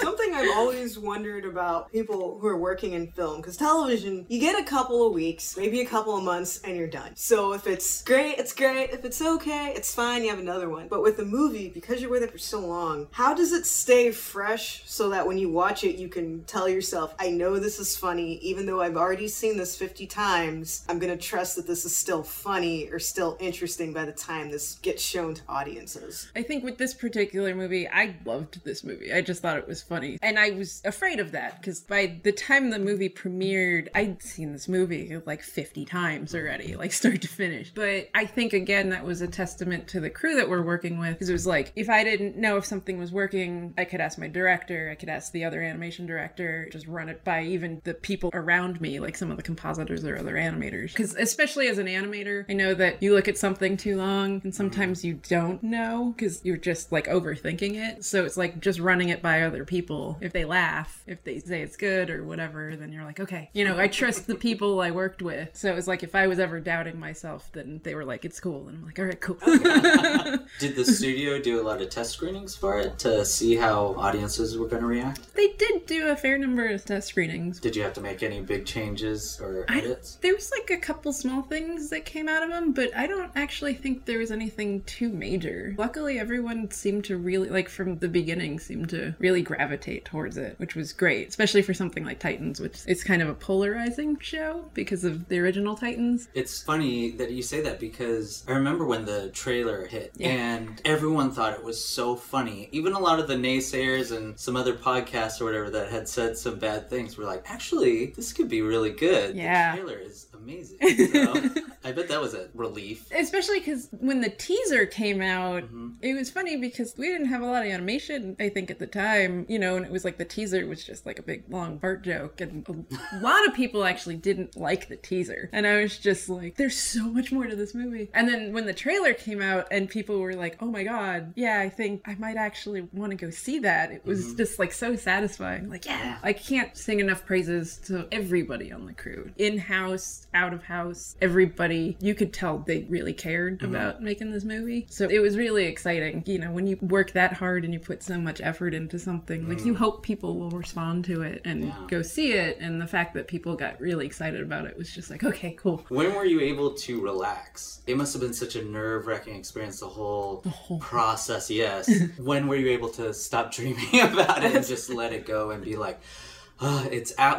Something I've always wondered about people who are working in film, because television, you get a couple of weeks, maybe a couple of months, and you're done. So if it's great, it's great. If it's okay, it's fine, you have another one. But with a movie, because you're with it for so long, how does it stay fresh so that when you watch it, you can tell yourself, I know this is funny, even though I've already seen this 50 times, I'm gonna trust that this is still funny or still interesting by the time this gets shown to audiences. I think with this particular movie, I loved this movie. I just thought it was funny. And I was afraid of that, because by the time the movie premiered, I'd seen this movie like 50 times already, like start to finish. But I think, again, that was a testament to the crew that we're working with, because it was like, if I didn't know if something was working, I could ask my director, I could ask the other animation director, just run it by even the people around me, like some of the compositors or other animators. Because especially as an animator, I know that you look at something too long and sometimes you don't know because you're just like overthinking it. So it's like just running it by other people. If they laugh, if they say it's good or whatever, then you're like, okay, you know, I trust the people I worked with. So it's like, if I was ever doubting myself, then they were like, it's cool. And I'm like, all right, cool. Okay. Did the studio do a lot of test screenings for it to see how audiences were going to react? They did do a fair number of test screenings. Did you have to make any big changes or edits? There was like a couple small things that came out of them, but I don't actually think there was anything too major. Luckily, everyone seemed to really, like from the beginning, seemed to really gravitate towards it, which was great, especially for something like Titans, which is kind of a polarizing show because of the original Titans. It's funny that you say that because I remember when the trailer hit and everyone thought it was so funny. Even a lot of the naysayers and some other podcasts or whatever that had said some bad things were like, actually, this could be really good. Yeah. The trailer is amazing. So I bet that was a relief. Especially because when the teaser came out, it was funny because we didn't have a lot of animation, I think, at the time, you know, and it was like the teaser was just like a big long Bart joke. And a lot of people actually didn't like the teaser. And I was just like, there's so much more to this movie. And then when the trailer came out and people were like, oh my God, yeah, I think I might actually want to go see that. It was just like so satisfying. Like, yeah, I can't sing enough praises to everybody on the crew. In-house, out-of-house, everybody, you could tell they really cared about making this movie. So it was really exciting. You know, when you work that hard and you put so much effort into something, like you hope people will respond to it and go see it. And the fact that people got really excited about it was just like, okay, cool. When were you able to relax? It must have been such a nerve-wracking experience, the whole process, yes. When were you able to stop dreaming about it and just let it go and be like,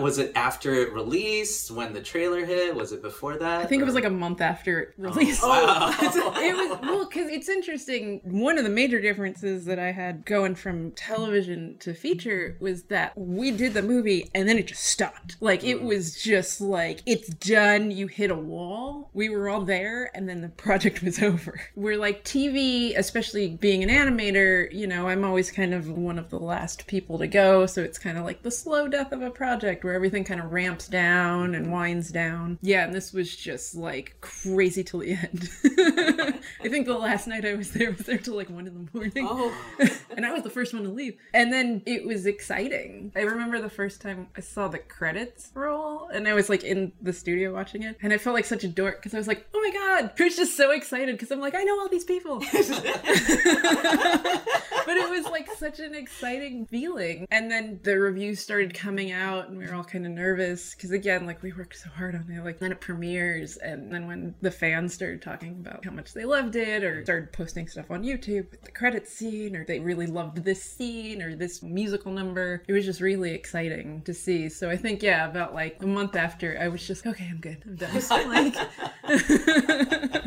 was it after it released, when the trailer hit? Was it before that? I think it was like a month after it released. Well, because it's interesting. One of the major differences that I had going from television to feature was that we did the movie and then it just stopped. Like, it was just like, it's done. You hit a wall. We were all there and then the project was over. We're like TV, especially being an animator, you know, I'm always kind of one of the last people to go. So it's kind of like the slow death of a project where everything kind of ramps down and winds down. Yeah, and this was just like crazy till the end. I think the last night I was there till like 1 in the morning. And I was the first one to leave. And then it was exciting. I remember the first time I saw the credits roll and I was like in the studio watching it and I felt like such a dork because I was like, oh my God, I was just so excited because I'm like, I know all these people. But it was like such an exciting feeling. And then the review started coming out and we were all kind of nervous because, again, like we worked so hard on it. Like, then it premieres, and then when the fans started talking about how much they loved it or started posting stuff on YouTube with the credits scene, or they really loved this scene or this musical number, it was just really exciting to see. So I think, yeah, about like a month after, I was just, okay, I'm good, I'm done. Like,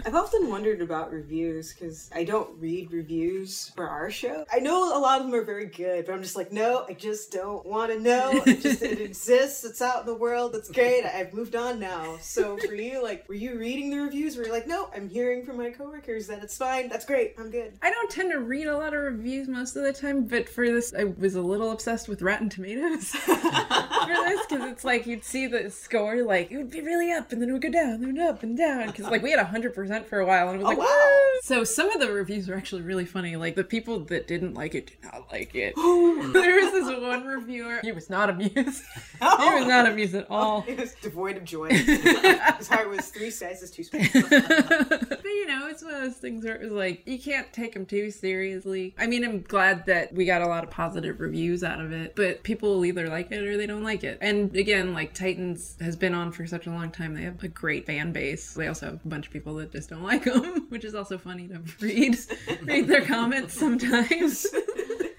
I've often wondered about reviews because I don't read reviews for our show. I know a lot of them are very good, but I'm just like, no, I just don't want to know. It exists. It's out in the world. It's great. I've moved on now. So for you, like, were you reading the reviews? Were you like, no, I'm hearing from my coworkers that it's fine. That's great. I'm good. I don't tend to read a lot of reviews most of the time, but for this, I was a little obsessed with Rotten Tomatoes for this because it's like you'd see the the score, like, it would be really up, and then it would go down, and then up and down. Because, like, we had 100% for a while, and it was like, wow. So some of the reviews were actually really funny. Like, the people that didn't like it did not like it. There was this one reviewer. He was not amused. Oh. He was not amused at all. He was devoid of joy. His heart was 3 sizes too small. But, you know, it's one of those things where it was like, you can't take them too seriously. I mean, I'm glad that we got a lot of positive reviews out of it, but people will either like it or they don't like it. And again, like, Titans has been on for such a long time. They have a great fan base. They also have a bunch of people that just don't like them, which is also funny to read their comments sometimes.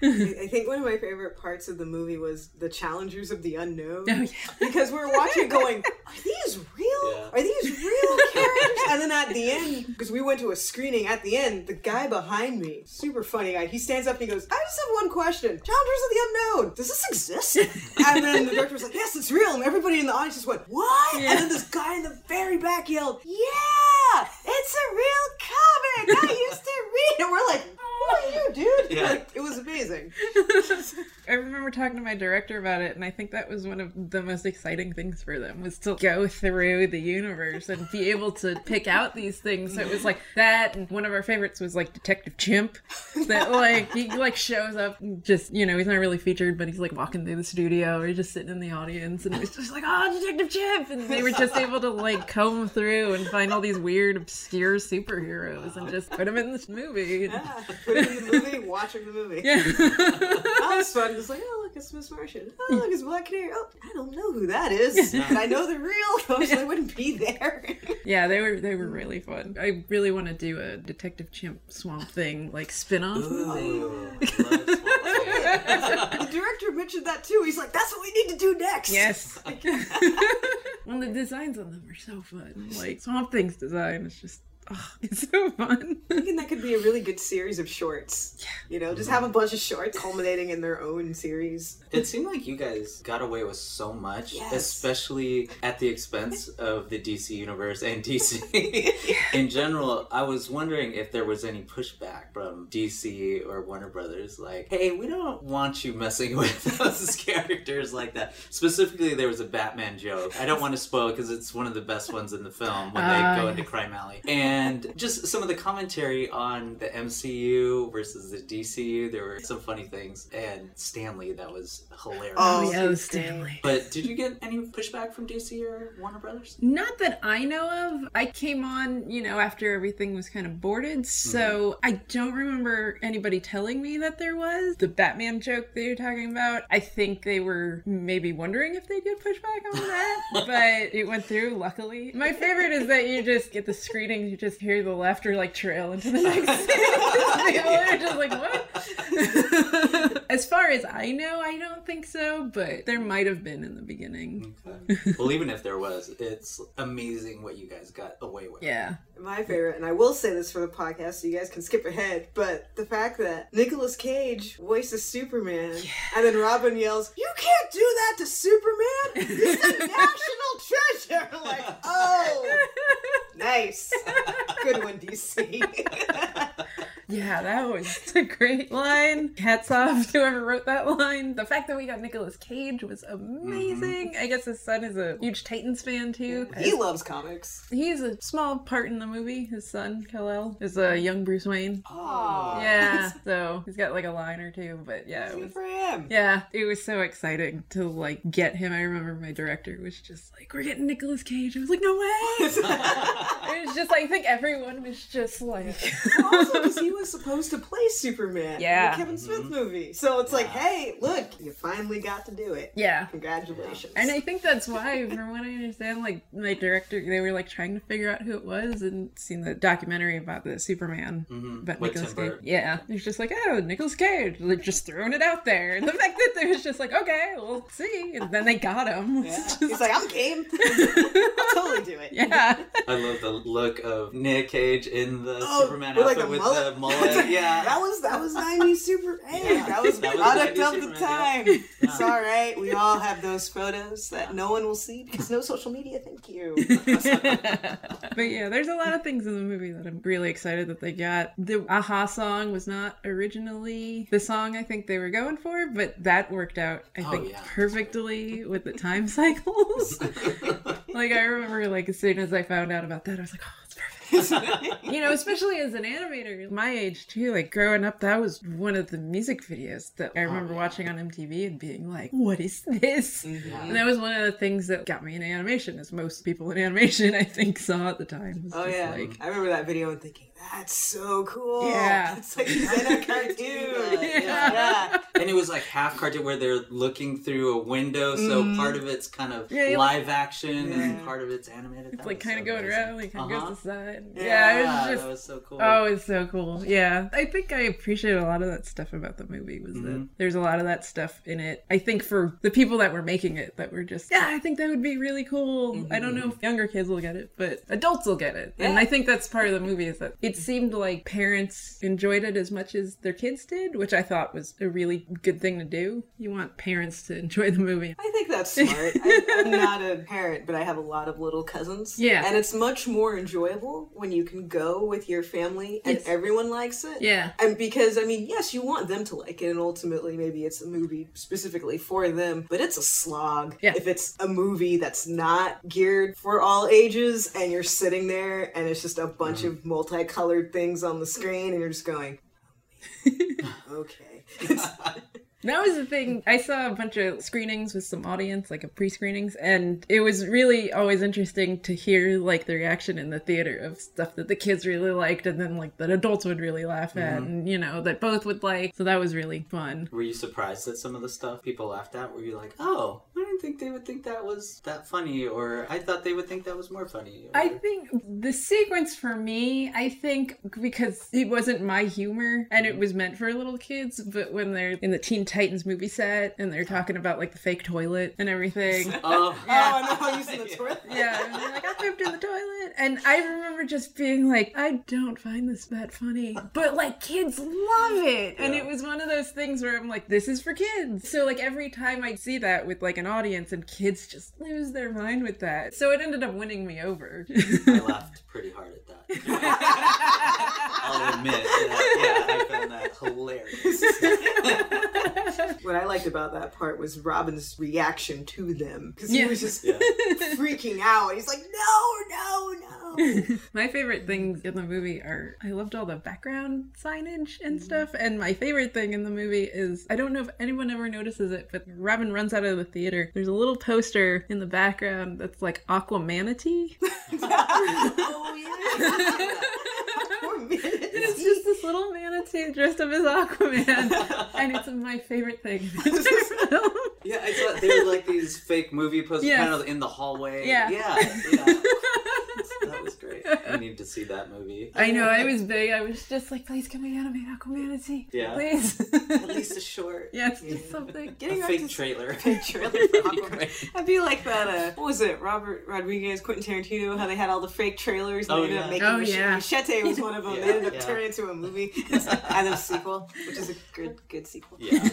I think one of my favorite parts of the movie was the challengers of the unknown. Oh, yeah. Because we were watching going, are these real? Yeah. Are these real characters? And then at the end, because we went to a screening at the end, the guy behind me, super funny guy, he stands up and he goes, I just have one question. Challengers of the unknown, does this exist? And then the director was like, yes, it's real. And everybody in the audience just went, what? Yeah. And then this guy in the very back yelled, yeah, it's a real comic. I used to read it. We're like, what are you, dude? Yeah. Like, it was amazing. I remember talking to my director about it, and I think that was one of the most exciting things for them, was to go through the universe and be able to pick out these things. So it was like that, and one of our favorites was like Detective Chimp, that like he like shows up and just, you know, he's not really featured, but he's like walking through the studio or he's just sitting in the audience, and it was just like, oh, Detective Chimp, and they were just able to like comb through and find all these weird obscure superheroes and just put them in this movie. Yeah, put them in the movie, watching the movie. Yeah. That was fun. It's like, oh, look, it's Miss Martian. Oh, look, it's Black Canary. Oh, I don't know who that is, but I know they're real. Obviously, I wouldn't be there. Yeah, they were really fun. I really want to do a Detective Chimp Swamp Thing, like, spin-off movie. The director mentioned that, too. He's like, that's what we need to do next. Yes. And the designs on them are so fun. Like, Swamp Thing's design is just... oh, it's so fun. I'm thinking that could be a really good series of shorts. Yeah. You know, just have a bunch of shorts culminating in their own series. It seemed like you guys got away with so much, especially at the expense of the DC universe and DC in general. I was wondering if there was any pushback from DC or Warner Brothers, like, hey, we don't want you messing with those characters like that. Specifically, there was a Batman joke. I don't want to spoil because it's one of the best ones in the film when they go into Crime Alley. And just some of the commentary on the MCU versus the DCU, there were some funny things. And Stan Lee, that was hilarious. Oh, yeah, Stan Lee. But did you get any pushback from DC or Warner Brothers? Not that I know of. I came on, you know, after everything was kind of boarded, so I don't remember anybody telling me that there was. The Batman joke that you're talking about, I think they were maybe wondering if they did push back on that, but it went through, luckily. My favorite is that you just get the screening, you just hear the laughter like trail into the next people are just like, what? As far as I know, I don't think so, but there might have been in the beginning. Okay. Well, even if there was, it's amazing what you guys got away with. Yeah. My favorite, and I will say this for the podcast so you guys can skip ahead, but the fact that Nicolas Cage voices Superman, and then Robin yells, you can't do that to Superman! He's a national treasure! Like, oh! Nice! Good one, DC. Yeah, that was a great line. Hats off to whoever wrote that line. The fact that we got Nicolas Cage was amazing. I guess his son is a huge Titans fan, too. He loves comics. He's a small part in the movie. His son, Kal-El, is a young Bruce Wayne. Oh. Yeah, so he's got like a line or two, but yeah. Good for him. Yeah, it was so exciting to like get him. I remember my director was just like, we're getting Nicolas Cage. I was like, no way! It was just like, I think everyone was just like... Also, because he was supposed to play Superman in the Kevin Smith movie. So it's like, hey, look, you finally got to do it. Yeah. Congratulations. And I think that's why, from what I understand, like my director, they were like trying to figure out who it was and seen the documentary about the Superman. But Nicolas Cage. Yeah. It was just like, oh, Nicolas Cage. Like, just throwing it out there. And the fact that they was just like, okay, we'll see. And then they got him. Yeah. Just... he's like, I'm game. I'll totally do it. Yeah. I love the look of Nick Cage in the Superman outfit, like, with the mullet. Mullet. Yeah. That was 90s Super. Hey, yeah. that was product of the time. Yeah. It's all right. We all have those photos that no one will see because no social media. Thank you. But yeah, there's a lot of things in the movie that I'm really excited that they got. The Aha song was not originally the song I think they were going for, but that worked out perfectly with the time cycles. Like I remember, like as soon as I found out about that, I was like, oh, it's perfect. You know, especially as an animator my age too, like growing up, that was one of the music videos that I remember watching on MTV and being like, what is this? Mm-hmm. And that was one of the things that got me into animation, as most people in animation I think saw at the time. Oh yeah, I remember that video and thinking, that's so cool. Yeah. It's like he's in a cartoon. Yeah. And it was like half cartoon where they're looking through a window. So part of it's kind of live action and part of it's animated. It's like kind of going around, like kind of goes to the side. Yeah. It was just, that was so cool. Oh, it's so cool. Yeah. I think I appreciate a lot of that stuff about the movie was that there's a lot of that stuff in it. I think for the people that were making it that were just, I think that would be really cool. Mm-hmm. I don't know if younger kids will get it, but adults will get it. Yeah. And I think that's part of the movie is that it seemed like parents enjoyed it as much as their kids did, which I thought was a really good thing to do. You want parents to enjoy the movie. I think that's smart. I'm not a parent, but I have a lot of little cousins. Yeah. And it's much more enjoyable when you can go with your family and everyone likes it. Yeah. And because, I mean, yes, you want them to like it, and ultimately maybe it's a movie specifically for them, but it's a slog. Yeah. If it's a movie that's not geared for all ages and you're sitting there and it's just a bunch of multicolored things on the screen and you're just going, okay. That was the thing. I saw a bunch of screenings with some audience, like a pre-screenings, and it was really always interesting to hear like the reaction in the theater of stuff that the kids really liked and then like that adults would really laugh at and, you know, that both would like. So that was really fun. Were you surprised that some of the stuff people laughed at? Were you like, oh, I didn't think they would think that was that funny, or I thought they would think that was more funny? Or... I think the sequence for me, I think because it wasn't my humor and it was meant for little kids, but when they're in the Teen Titans movie set and they're talking about like the fake toilet and everything. Oh, I know how you see the toilet. Yeah, and they're like, I pooped in the toilet. And I remember just being like, I don't find this that funny. But like kids love it. Yeah. And it was one of those things where I'm like, this is for kids. So like every time I see that with like an audience and kids just lose their mind with that. So it ended up winning me over. I laughed pretty hard at that. I'll admit that, I found that hilarious. What I liked about that part was Robin's reaction to them. Because he was just freaking out. He's like, no. My favorite things in the movie are, I loved all the background signage and stuff. And my favorite thing in the movie is, I don't know if anyone ever notices it, but Robin runs out of the theater. There's a little poster in the background that's like Aquamanatee. Aquamanatee. It's just this little manatee dressed up as Aquaman. And it's my favorite thing. Yeah, I thought they were like these fake movie posters kind of in the hallway. Yeah. That was great. I need to see that movie. I know, I was big. I was just like, please can we animate Aquamanatee? Yeah. Please. At least a short. Yes, just something. Getting a fake trailer. Fake trailer for Aquaman. I'd be like that, what was it, Robert Rodriguez, Quentin Tarantino, how they had all the fake trailers. They ended up making Machete was one of them. They ended up turning into a movie. And a sequel, which is a good sequel. Yeah.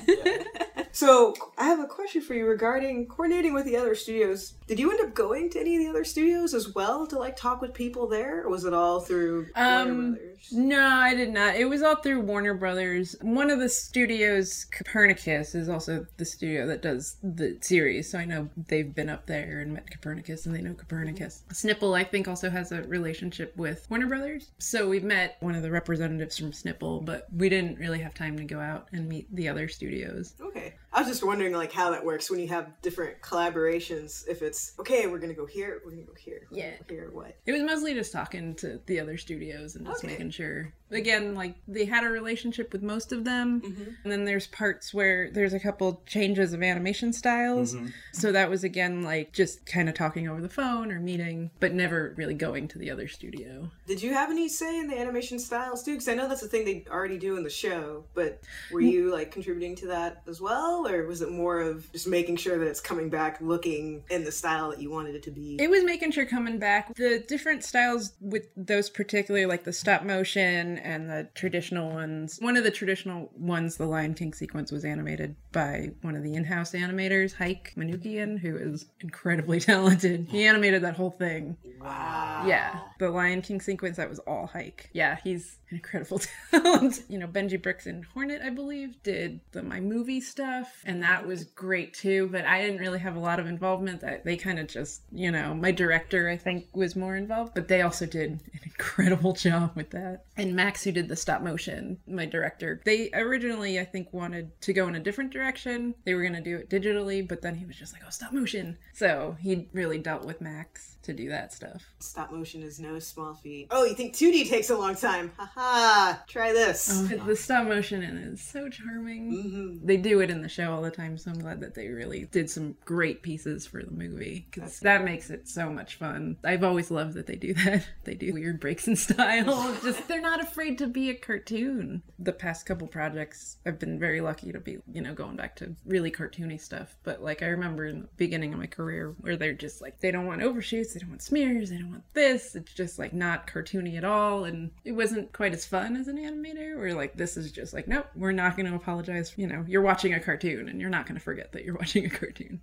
So, I have a question for you regarding coordinating with the other studios. Did you end up going to any of the other studios as well to like talk with people there? Or was it all through Warner Brothers? No, I did not. It was all through Warner Brothers. One of the studios, Copernicus, is also the studio that does the series. So I know they've been up there and met Copernicus and they know Copernicus. Snipple, I think, also has a relationship with Warner Brothers. So we've met one of the representatives from Snipple, but we didn't really have time to go out and meet the other studios. Okay. I was just wondering like how that works when you have different collaborations, if it's okay, we're gonna go here, we're gonna go here. Yeah. Here what? It was mostly just talking to the other studios and just making sure. Again, like they had a relationship with most of them. Mm-hmm. And then there's parts where there's a couple changes of animation styles. Mm-hmm. So that was again like just kind of talking over the phone or meeting, but never really going to the other studio. Did you have any say in the animation styles too? Because I know that's the thing they already do in the show, but were you like contributing to that as well? Or was it more of just making sure that it's coming back looking in the style that you wanted it to be? It was making sure coming back. The different styles with those particularly like the stop motion one and the traditional ones. One of the traditional ones, the Lion King sequence, was animated by one of the in-house animators, Hayek Manukian, who is incredibly talented. He animated that whole thing. Wow. Yeah. The Lion King sequence, that was all Hayek. Yeah, he's an incredible talent. You know, Benji Brooks and Hornet, I believe, did the My Movie stuff, and that was great too, but I didn't really have a lot of involvement. They kind of just, you know, my director, I think, was more involved, but they also did an incredible job with that. And Max, who did the stop motion, my director, they originally, I think, wanted to go in a different direction. They were going to do it digitally, but then he was just like, oh, stop motion. So he really dealt with Max to do that stuff. Stop motion is no small feat. Oh, you think 2D takes a long time? Haha, try this. Oh, the stop motion in it is so charming. Mm-hmm. They do it in the show all the time, so I'm glad that they really did some great pieces for the movie, because that makes it so much fun. I've always loved that they do that. They do weird breaks in style. Just, they're not afraid to be a cartoon. The past couple projects, I've been very lucky to be, you know, going back to really cartoony stuff. But like, I remember in the beginning of my career where they're just like, they don't want overshoots, they don't want smears, they don't want this. It's just like not cartoony at all. And it wasn't quite as fun as an animator, or like, this is just like, nope, we're not going to apologize. You know, you're watching a cartoon and you're not going to forget that you're watching a cartoon.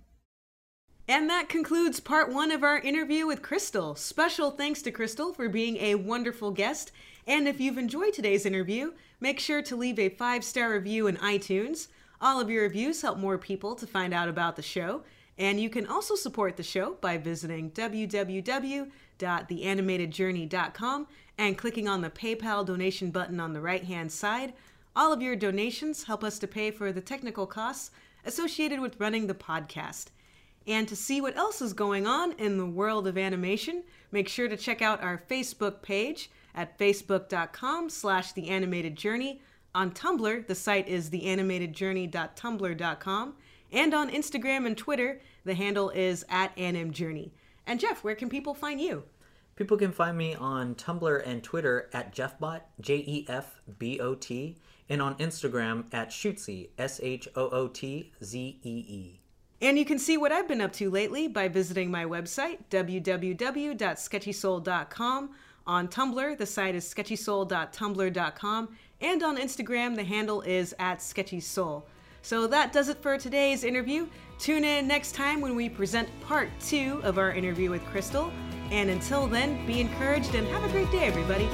And that concludes part one of our interview with Crystal. Special thanks to Crystal for being a wonderful guest. And if you've enjoyed today's interview, make sure to leave a 5-star review in iTunes. All of your reviews help more people to find out about the show. And you can also support the show by visiting www.theanimatedjourney.com and clicking on the PayPal donation button on the right-hand side. All of your donations help us to pay for the technical costs associated with running the podcast. And to see what else is going on in the world of animation, make sure to check out our Facebook page at facebook.com/theanimatedjourney. On Tumblr, the site is theanimatedjourney.tumblr.com. And on Instagram and Twitter, the handle is @animjourney. And Jeff, where can people find you? People can find me on Tumblr and Twitter at JeffBot, J-E-F-B-O-T, and on Instagram at Schutze, S-H-O-O-T-Z-E-E. And you can see what I've been up to lately by visiting my website, www.sketchysoul.com. On Tumblr, the site is sketchysoul.tumblr.com. And on Instagram, the handle is @sketchysoul. So that does it for today's interview. Tune in next time when we present part two of our interview with Crystal. And until then, be encouraged and have a great day, everybody.